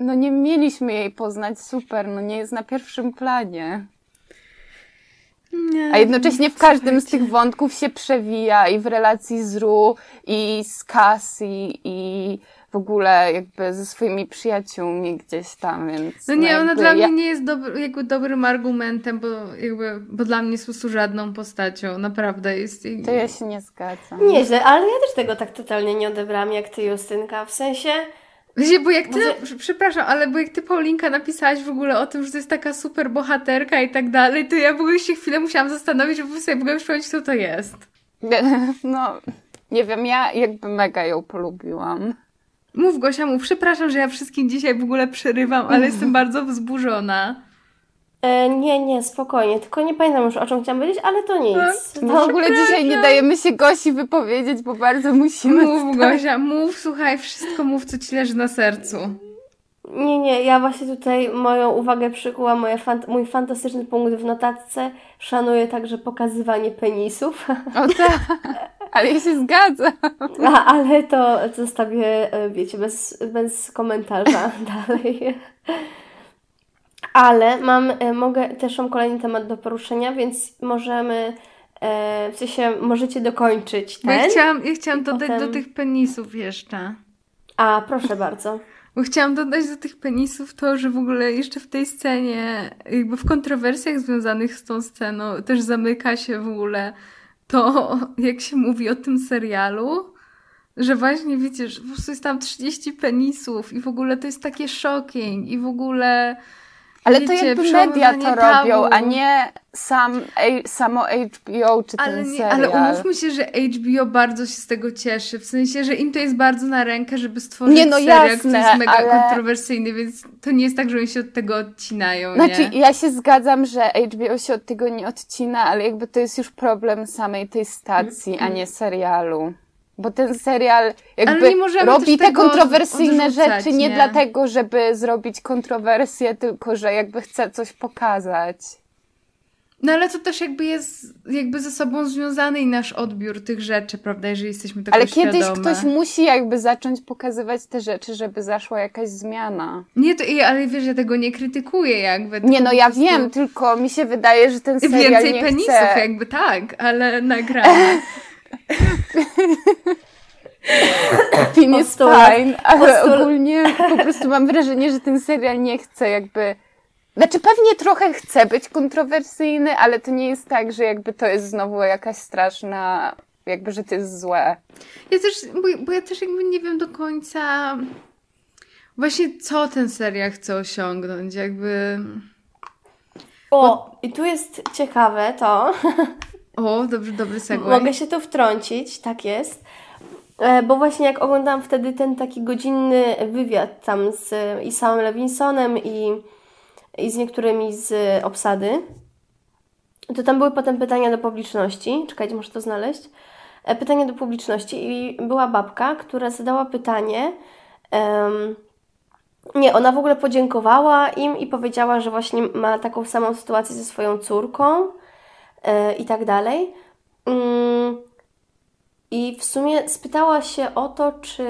nie mieliśmy jej poznać super, nie jest na pierwszym planie. Nie, a jednocześnie w każdym z tych wątków się przewija i w relacji z Rue, i z Cassie, i w ogóle jakby ze swoimi przyjaciółmi gdzieś tam, więc... ona dla mnie nie jest jakby dobrym argumentem, bo dla mnie jest po prostu żadną postacią, naprawdę jest... To ja się nie zgadzam. Nieźle, ale ja też tego tak totalnie nie odebrałam jak ty, Justynka, w sensie... Bo jak ty, przepraszam, ale bo jak ty, Paulinka, napisałaś w ogóle o tym, że to jest taka super bohaterka i tak dalej, to ja w ogóle się chwilę musiałam zastanowić, żeby sobie w ogóle przypomnieć, co to jest. Nie wiem, ja jakby mega ją polubiłam. Mów, Gosia, mów. Przepraszam, że ja wszystkim dzisiaj w ogóle przerywam, ale jestem bardzo wzburzona. Nie, spokojnie, tylko nie pamiętam już, o czym chciałam powiedzieć, ale to nic. No w ogóle dzisiaj nie dajemy się Gosi wypowiedzieć, bo bardzo musimy... Mów, Gosia, mów, słuchaj, wszystko mów, co ci leży na sercu. Nie, ja właśnie tutaj moją uwagę przykuła mój fantastyczny punkt w notatce. Szanuję także pokazywanie penisów. O tak, ale ja się zgadzam. Ale to zostawię, wiecie, bez komentarza dalej. Ale też mam kolejny temat do poruszenia, więc możemy, w sensie możecie dokończyć ten. Ja chciałam dodać do tych penisów jeszcze. A, proszę bardzo. Bo chciałam dodać do tych penisów to, że w ogóle jeszcze w tej scenie, jakby w kontrowersjach związanych z tą sceną, też zamyka się w ogóle to, jak się mówi o tym serialu. Że właśnie, wiecie, że po prostu jest tam 30 penisów i w ogóle to jest takie shocking i w ogóle... Ale wiecie, to jakby media to robią, a nie samo HBO czy ten serial. Ale umówmy się, że HBO bardzo się z tego cieszy, w sensie, że im to jest bardzo na rękę, żeby stworzyć serial, który jest mega kontrowersyjny, więc to nie jest tak, że oni się od tego odcinają, nie? Ja się zgadzam, że HBO się od tego nie odcina, ale jakby to jest już problem samej tej stacji, a nie serialu. Bo ten serial jakby robi te kontrowersyjne rzeczy nie dlatego, żeby zrobić kontrowersję, tylko że jakby chce coś pokazać. No ale to też jakby jest jakby ze sobą związany i nasz odbiór tych rzeczy, prawda, jeżeli jesteśmy taką świadome. Ale kiedyś ktoś musi jakby zacząć pokazywać te rzeczy, żeby zaszła jakaś zmiana. Nie, to, ale wiesz, ja tego nie krytykuję jakby. Nie, no ja wiem, tylko mi się wydaje, że ten serial więcej nie penisów chce. Jakby tak, ale nagrane. Pin jest fajny, ale ogólnie po prostu mam wrażenie, że ten serial nie chce jakby... Znaczy pewnie trochę chce być kontrowersyjny, ale to nie jest tak, że jakby to jest znowu jakaś straszna, jakby, że to jest złe. Ja też, bo ja też jakby nie wiem do końca właśnie co ten serial chce osiągnąć, jakby... I tu jest ciekawe to... O, dobry segue. Mogę się tu wtrącić, tak jest. Bo właśnie jak oglądałam wtedy ten taki godzinny wywiad tam z i Samem Levinsonem i z niektórymi z obsady, to tam były potem pytania do publiczności. Czekajcie, muszę to znaleźć. Pytania do publiczności i była babka, która zadała pytanie. Ona w ogóle podziękowała im i powiedziała, że właśnie ma taką samą sytuację ze swoją córką i tak dalej. I w sumie spytała się o to, czy...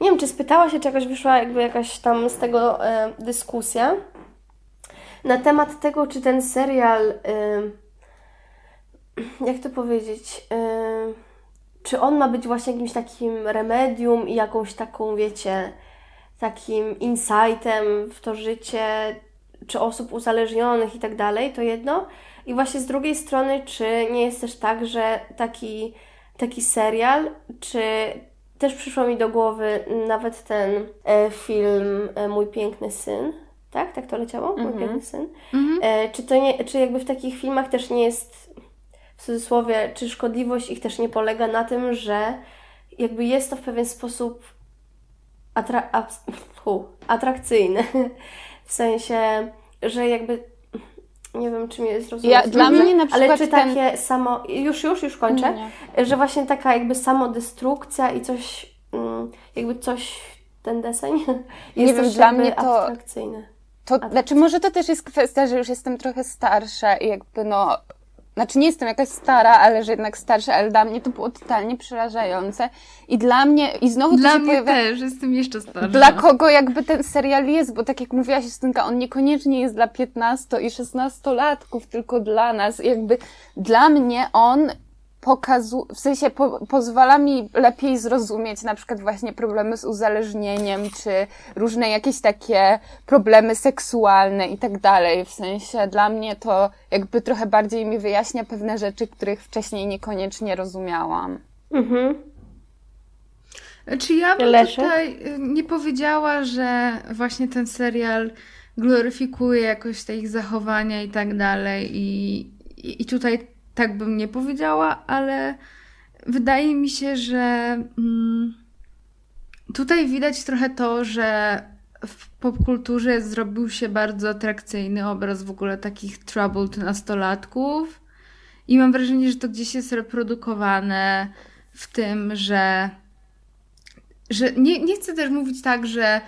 Nie wiem, czy spytała się, czy jakoś wyszła jakby jakaś tam z tego dyskusja na temat tego, czy ten serial, jak to powiedzieć, czy on ma być właśnie jakimś takim remedium i jakąś taką, wiecie, takim insightem w to życie, czy osób uzależnionych i tak dalej, to jedno. I właśnie z drugiej strony, czy nie jest też tak, że taki serial, czy też przyszło mi do głowy nawet ten film Mój Piękny Syn, tak to leciało? Mój Piękny Syn. Czy jakby w takich filmach też nie jest, w cudzysłowie, czy szkodliwość ich też nie polega na tym, że jakby jest to w pewien sposób atrakcyjne. W sensie, że jakby nie wiem, czy mnie zrozumiałeś. Dla mnie na przykład ale czy takie ten... samo... Już kończę. Nie. Że właśnie taka jakby samodestrukcja i coś... Jakby coś... Ten deseń jest też dla mnie to abstrakcyjny. Znaczy może to też jest kwestia, że już jestem trochę starsza i jakby no... Znaczy nie jestem jakaś stara, ale że jednak starsza, ale dla mnie to było totalnie przerażające. I dla mnie... I znowu dla to się mnie pojawia, też, jestem jeszcze starsza. Dla kogo jakby ten serial jest, bo tak jak mówiłaś Justynka, on niekoniecznie jest dla 15- i 16-latków, tylko dla nas. I jakby dla mnie on pozwala mi lepiej zrozumieć na przykład właśnie problemy z uzależnieniem, czy różne jakieś takie problemy seksualne i tak dalej. W sensie dla mnie to jakby trochę bardziej mi wyjaśnia pewne rzeczy, których wcześniej niekoniecznie rozumiałam. Mhm. Czy ja bym tutaj nie powiedziała, że właśnie ten serial gloryfikuje jakoś te ich zachowania i tak dalej i tutaj tak bym nie powiedziała, ale wydaje mi się, że tutaj widać trochę to, że w popkulturze zrobił się bardzo atrakcyjny obraz w ogóle takich troubled nastolatków i mam wrażenie, że to gdzieś jest reprodukowane w tym, że nie chcę też mówić tak, że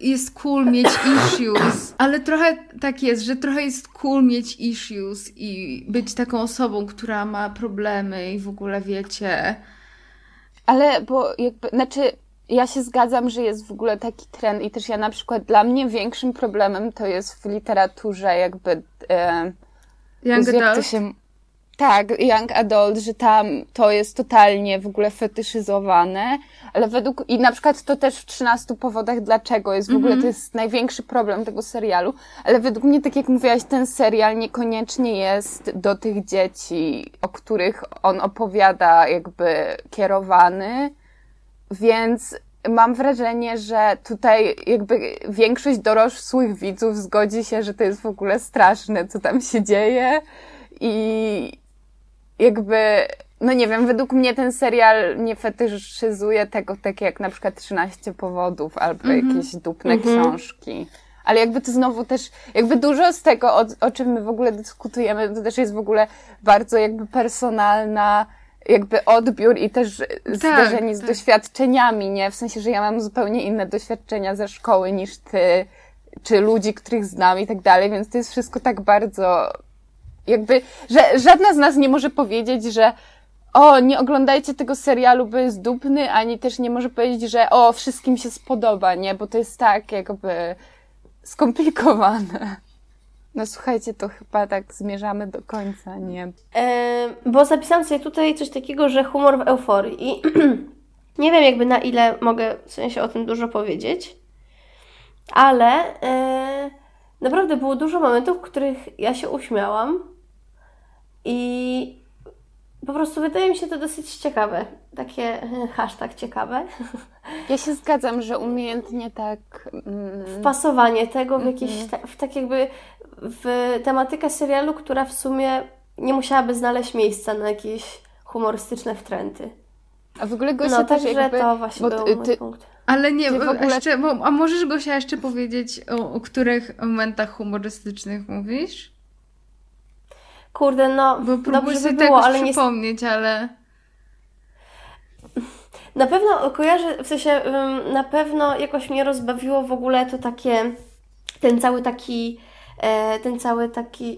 jest cool mieć issues, ale trochę tak jest, że trochę jest cool mieć issues i być taką osobą, która ma problemy i w ogóle wiecie. Ale bo jakby, znaczy ja się zgadzam, że jest w ogóle taki trend i też ja na przykład dla mnie większym problemem to jest w literaturze jakby... Young adult? Tak, young adult, że tam to jest totalnie w ogóle fetyszyzowane, ale według... I na przykład to też w 13 powodach dlaczego jest w ogóle, to jest największy problem tego serialu, ale według mnie, tak jak mówiłaś, ten serial niekoniecznie jest do tych dzieci, o których on opowiada jakby kierowany, więc mam wrażenie, że tutaj jakby większość dorosłych widzów zgodzi się, że to jest w ogóle straszne, co tam się dzieje i... Jakby, no nie wiem, według mnie ten serial nie fetyszyzuje tego, tak jak na przykład 13 powodów albo jakieś dupne książki. Ale jakby to znowu też, jakby dużo z tego, o czym my w ogóle dyskutujemy, to też jest w ogóle bardzo jakby personalna jakby odbiór i też zderzenie z doświadczeniami, nie? W sensie, że ja mam zupełnie inne doświadczenia ze szkoły niż ty, czy ludzi, których znam i tak dalej, więc to jest wszystko tak bardzo... Jakby, że żadna z nas nie może powiedzieć, że o, nie oglądajcie tego serialu, bo jest dupny, ani też nie może powiedzieć, że o, wszystkim się spodoba, nie? Bo to jest tak jakby skomplikowane. No słuchajcie, to chyba tak zmierzamy do końca, nie? Bo zapisałam sobie tutaj coś takiego, że humor w euforii. I nie wiem jakby na ile mogę w sensie o tym dużo powiedzieć, ale naprawdę było dużo momentów, w których ja się uśmiałam i po prostu wydaje mi się to dosyć ciekawe. Takie hashtag ciekawe. Ja się zgadzam, że umiejętnie tak... Wpasowanie tego w jakieś... w tak jakby w tematykę serialu, która w sumie nie musiałaby znaleźć miejsca na jakieś humorystyczne wtręty. A w ogóle Gosia też jakby... to właśnie był mój punkt. Ale nie, a możesz Gosia jeszcze powiedzieć, o których momentach humorystycznych mówisz? Kurde, no... Bo próbuję sobie tego przypomnieć, ale... Na pewno kojarzę, w sensie na pewno jakoś mnie rozbawiło w ogóle to takie...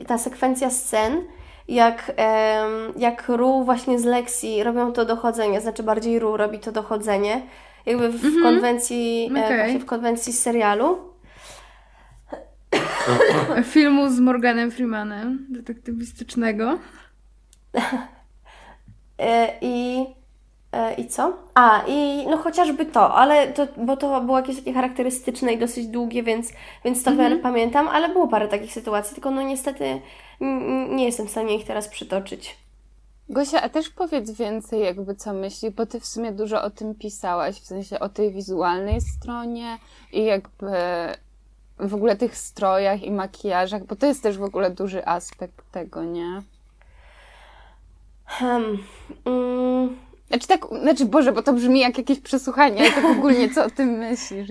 ta sekwencja scen, jak Rue właśnie z Lexi robią to dochodzenie, znaczy bardziej Rue robi to dochodzenie, jakby w konwencji, właśnie w konwencji serialu. Filmu z Morganem Freemanem, detektywistycznego. I co? I no chociażby to, ale to, bo to było jakieś takie charakterystyczne i dosyć długie, więc to pamiętam, ale było parę takich sytuacji, tylko no niestety nie jestem w stanie ich teraz przytoczyć. Gosia, a też powiedz więcej jakby co myślisz, bo ty w sumie dużo o tym pisałaś, w sensie o tej wizualnej stronie i jakby w ogóle tych strojach i makijażach, bo to jest też w ogóle duży aspekt tego, nie? Boże, bo to brzmi jak jakieś przesłuchanie, ale tak ogólnie co o tym myślisz?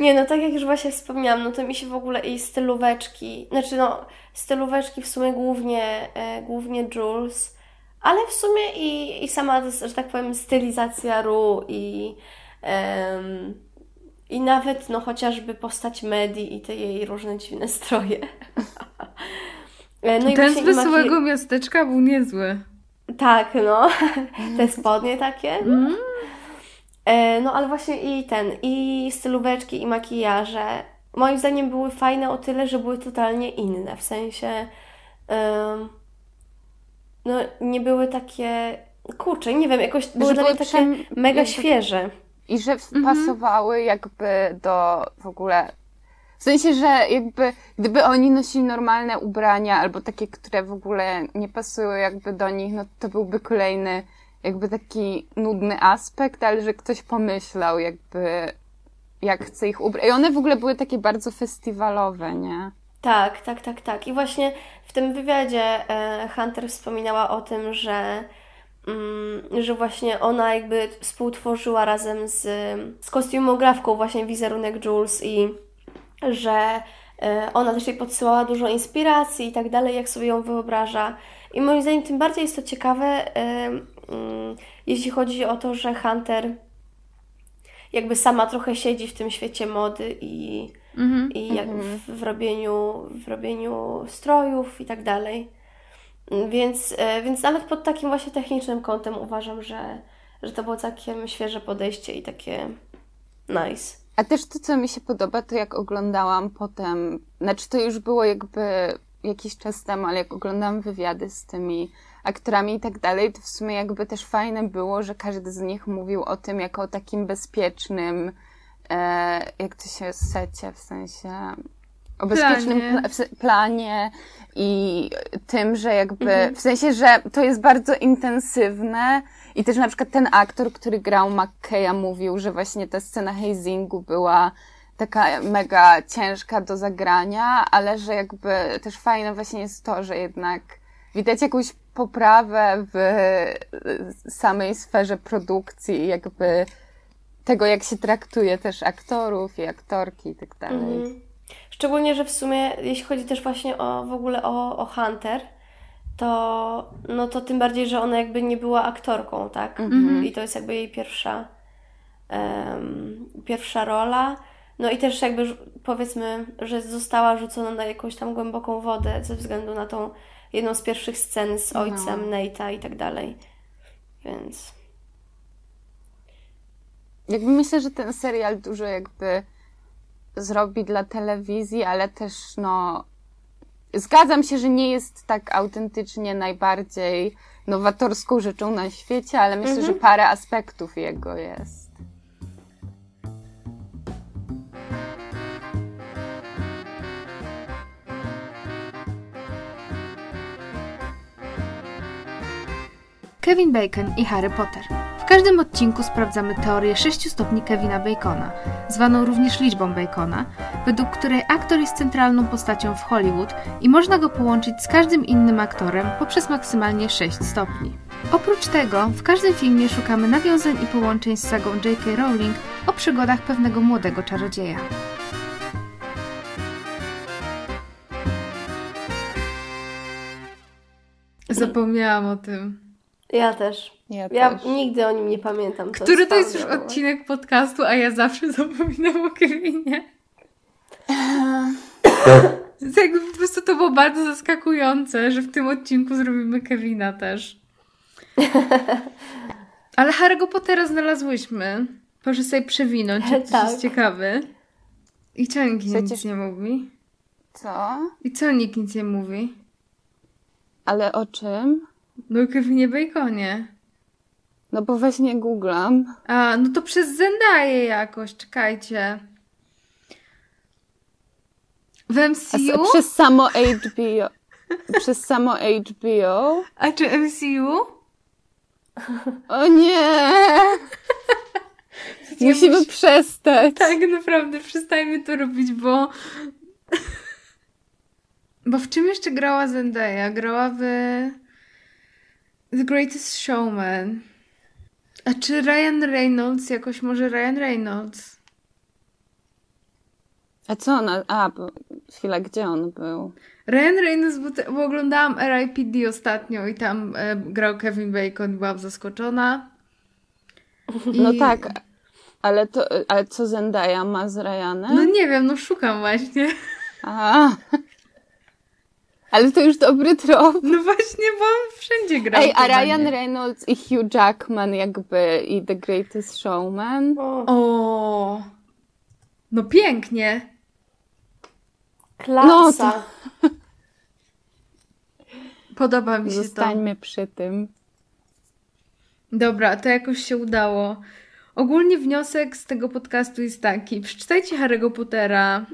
Nie, no tak jak już właśnie wspomniałam, no to mi się w ogóle i stylóweczki w sumie głównie Jules, ale w sumie i sama, że tak powiem, stylizacja Rue i nawet no chociażby postać Maddy i te jej różne dziwne stroje. No i ten z Wesołego Miasteczka był niezły. Tak, no. Te spodnie takie. No ale właśnie i stylóweczki, i makijaże moim zdaniem były fajne o tyle, że były totalnie inne. W sensie no nie były takie... Kurczę, nie wiem, jakoś były dla mnie takie mega świeże. I że pasowały jakby do w ogóle... W sensie, że jakby gdyby oni nosili normalne ubrania albo takie, które w ogóle nie pasują jakby do nich, no to byłby kolejny jakby taki nudny aspekt, ale że ktoś pomyślał jakby jak chce ich ubrać. I one w ogóle były takie bardzo festiwalowe, nie? Tak. I właśnie w tym wywiadzie Hunter wspominała o tym, że właśnie ona jakby współtworzyła razem z kostiumografką właśnie wizerunek Jules i że ona też jej podsyłała dużo inspiracji i tak dalej, jak sobie ją wyobraża. I moim zdaniem tym bardziej jest to ciekawe, jeśli chodzi o to, że Hunter jakby sama trochę siedzi w tym świecie mody i jak w robieniu strojów i tak dalej. Więc nawet pod takim właśnie technicznym kątem uważam, że to było całkiem świeże podejście i takie nice. A też to, co mi się podoba, to jak oglądałam potem, znaczy to już było jakby jakiś czas temu, ale jak oglądałam wywiady z tymi aktorami i tak dalej, to w sumie jakby też fajne było, że każdy z nich mówił o tym jako o takim bezpiecznym, jak to się secie, w sensie o bezpiecznym planie i tym, że jakby, w sensie, że to jest bardzo intensywne i też na przykład ten aktor, który grał McKaya mówił, że właśnie ta scena hazingu była taka mega ciężka do zagrania, ale że jakby też fajne właśnie jest to, że jednak widać jakąś poprawę w samej sferze produkcji jakby tego, jak się traktuje też aktorów i aktorki i tak dalej. Szczególnie, że w sumie, jeśli chodzi też właśnie o Hunter, to, no to tym bardziej, że ona jakby nie była aktorką, tak? I to jest jakby jej pierwsza rola. No i też jakby powiedzmy, że została rzucona na jakąś tam głęboką wodę ze względu na tą jedną z pierwszych scen z ojcem Nate'a i tak dalej. Więc... jakby myślę, że ten serial dużo jakby zrobi dla telewizji, ale też no... zgadzam się, że nie jest tak autentycznie najbardziej nowatorską rzeczą na świecie, ale myślę, że parę aspektów jego jest. Kevin Bacon i Harry Potter. W każdym odcinku sprawdzamy teorię 6 stopni Kevina Bacona, zwaną również liczbą Bacona, według której aktor jest centralną postacią w Hollywood i można go połączyć z każdym innym aktorem poprzez maksymalnie 6 stopni. Oprócz tego w każdym filmie szukamy nawiązań i połączeń z sagą J.K. Rowling o przygodach pewnego młodego czarodzieja. Zapomniałam o tym. Ja też. Nigdy o nim nie pamiętam. Który to jest już odcinek podcastu, a ja zawsze zapominam o Kevinie. Jakby po prostu to było bardzo zaskakujące, że w tym odcinku zrobimy Kevina też. Ale Harry'ego Pottera znalazłyśmy. Proszę sobie przewinąć, jak to jest ciekawy. I co nikt nic nie mówi? Co? I co nikt nic nie mówi? Ale o czym? No Kevinie Baconie. No bo właśnie googlam. A, no to przez Zendaję jakoś, czekajcie. W MCU? Przez samo HBO. Przez samo HBO. A czy MCU? O nie! Musimy przestać. Tak, naprawdę, przestańmy to robić, bo... bo w czym jeszcze grała Zendaya? Grała w... The Greatest Showman. A czy Ryan Reynolds? Jakoś może Ryan Reynolds? A co ona? A, chwila, gdzie on był? Ryan Reynolds, bo oglądałam R.I.P.D. ostatnio i tam grał Kevin Bacon, byłam zaskoczona. I... no tak, ale co Zendaya ma z Ryanem? No nie wiem, no szukam właśnie. A. Ale to już dobry trop. No właśnie, bo on wszędzie grał. Ej, a Ryan Reynolds i Hugh Jackman jakby i The Greatest Showman. O. No pięknie. Klasa. No to... podoba mi się to. Zostańmy przy tym. Dobra, to jakoś się udało. Ogólnie wniosek z tego podcastu jest taki. Przeczytajcie Harry'ego Pottera.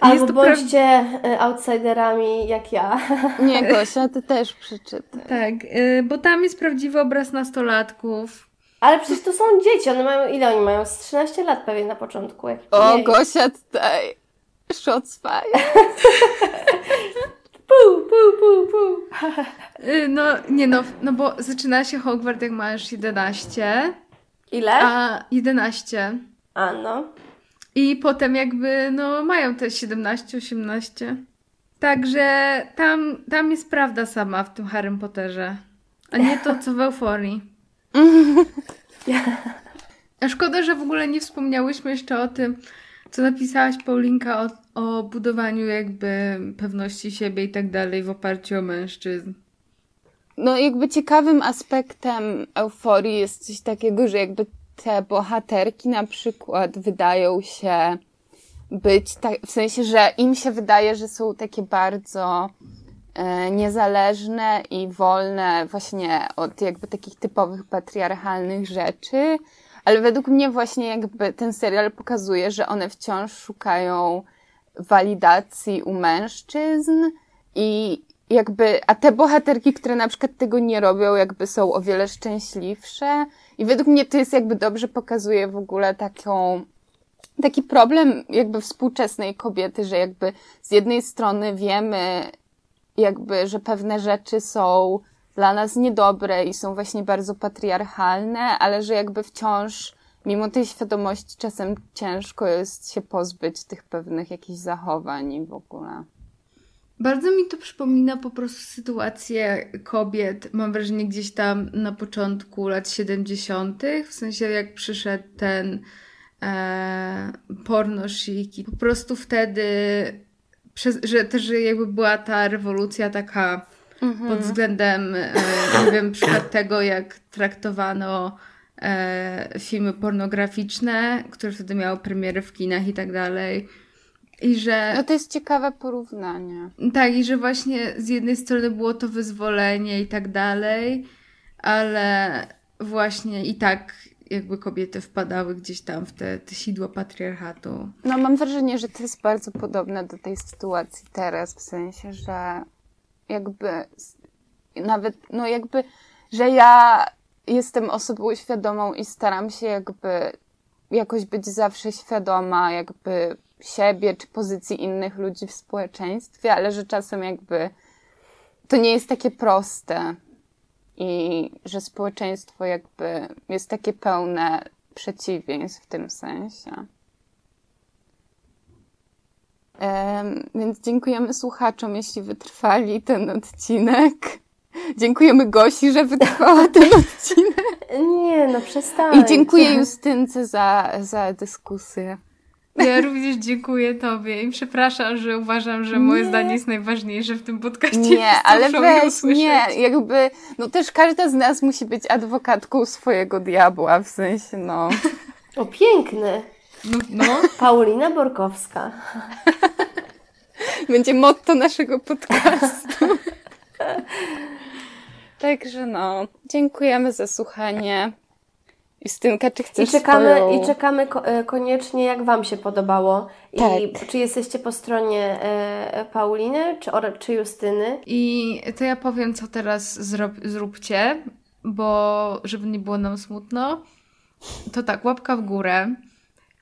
Albo bądźcie outsiderami jak ja. Nie, Gosia, ty też przeczytaj. Tak, bo tam jest prawdziwy obraz nastolatków. Ale przecież to są dzieci, one mają, ile oni mają? Z 13 lat pewnie na początku. O, Gosia, tutaj shots fire. Pół. No, nie no, no bo zaczyna się Hogwarts jak masz 11. Ile? A, 11. A, no. I potem jakby, no mają te 17, 18. Także tam jest prawda sama w tym Harrym Potterze. A nie to, co w Euforii. A szkoda, że w ogóle nie wspomniałyśmy jeszcze o tym, co napisałaś, Paulinka, o budowaniu jakby pewności siebie i tak dalej w oparciu o mężczyzn. No jakby ciekawym aspektem Euforii jest coś takiego, że jakby te bohaterki na przykład wydają się być, w sensie, że im się wydaje, że są takie bardzo niezależne i wolne właśnie od jakby takich typowych patriarchalnych rzeczy, ale według mnie właśnie jakby ten serial pokazuje, że one wciąż szukają walidacji u mężczyzn i jakby, a te bohaterki, które na przykład tego nie robią, jakby są o wiele szczęśliwsze. I według mnie to jest jakby dobrze pokazuje w ogóle taki problem jakby współczesnej kobiety, że jakby z jednej strony wiemy jakby, że pewne rzeczy są dla nas niedobre i są właśnie bardzo patriarchalne, ale że jakby wciąż mimo tej świadomości czasem ciężko jest się pozbyć tych pewnych jakichś zachowań i w ogóle. Bardzo mi to przypomina po prostu sytuację kobiet, mam wrażenie gdzieś tam na początku lat 70., w sensie jak przyszedł ten pornoshiki. Po prostu wtedy, że też jakby była ta rewolucja taka pod względem, nie wiem, przykład tego, jak traktowano filmy pornograficzne, które wtedy miały premiery w kinach i tak dalej. I że... No to jest ciekawe porównanie. Tak, i że właśnie z jednej strony było to wyzwolenie i tak dalej, ale właśnie i tak jakby kobiety wpadały gdzieś tam w te sidła patriarchatu. No mam wrażenie, że to jest bardzo podobne do tej sytuacji teraz, w sensie, że jakby nawet, no jakby, że ja jestem osobą świadomą i staram się jakby jakoś być zawsze świadoma jakby siebie czy pozycji innych ludzi w społeczeństwie, ale że czasem jakby to nie jest takie proste i że społeczeństwo jakby jest takie pełne przeciwieństw w tym sensie. Więc dziękujemy słuchaczom, jeśli wytrwali ten odcinek. Dziękujemy Gosi, że wytrwała ten odcinek. Nie, no przestań. I dziękuję Justynce za dyskusję. Ja również dziękuję tobie i przepraszam, że uważam, że moje zdanie jest najważniejsze w tym podcaście. Nie, ale weź, nie, jakby, no też każda z nas musi być adwokatką swojego diabła, w sensie, no. O, piękny. No. Paulina Borkowska. Będzie motto naszego podcastu. Także no, dziękujemy za słuchanie. Justynka, czy chcesz I czekamy koniecznie, jak wam się podobało. Tak. I czy jesteście po stronie Pauliny, czy Justyny? I to ja powiem, co teraz zróbcie, bo żeby nie było nam smutno, to tak, łapka w górę,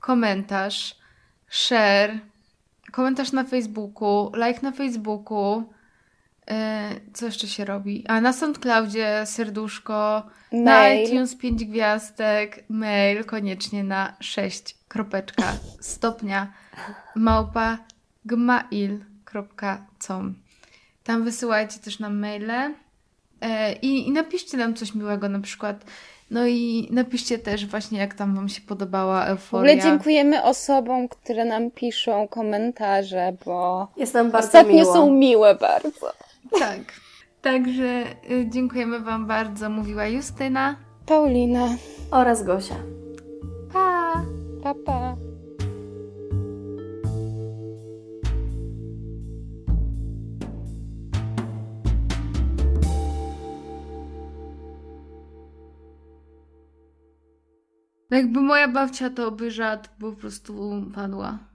komentarz, share, komentarz na Facebooku, like na Facebooku. Co jeszcze się robi? A na SoundCloudzie serduszko, mail. Na iTunes 5 gwiazdek, mail koniecznie na 6.stopnia@gmail.com. Tam wysyłajcie też nam maile i napiszcie nam coś miłego, na przykład. No i napiszcie też właśnie, jak tam wam się podobała Euforia. W ogóle dziękujemy osobom, które nam piszą komentarze, bo jest nam bardzo ostatnio miło. Są miłe bardzo. Tak. Także dziękujemy wam bardzo. Mówiła Justyna, Paulina oraz Gosia. Pa! Pa, pa! Jakby moja babcia to by rzadko po prostu padła.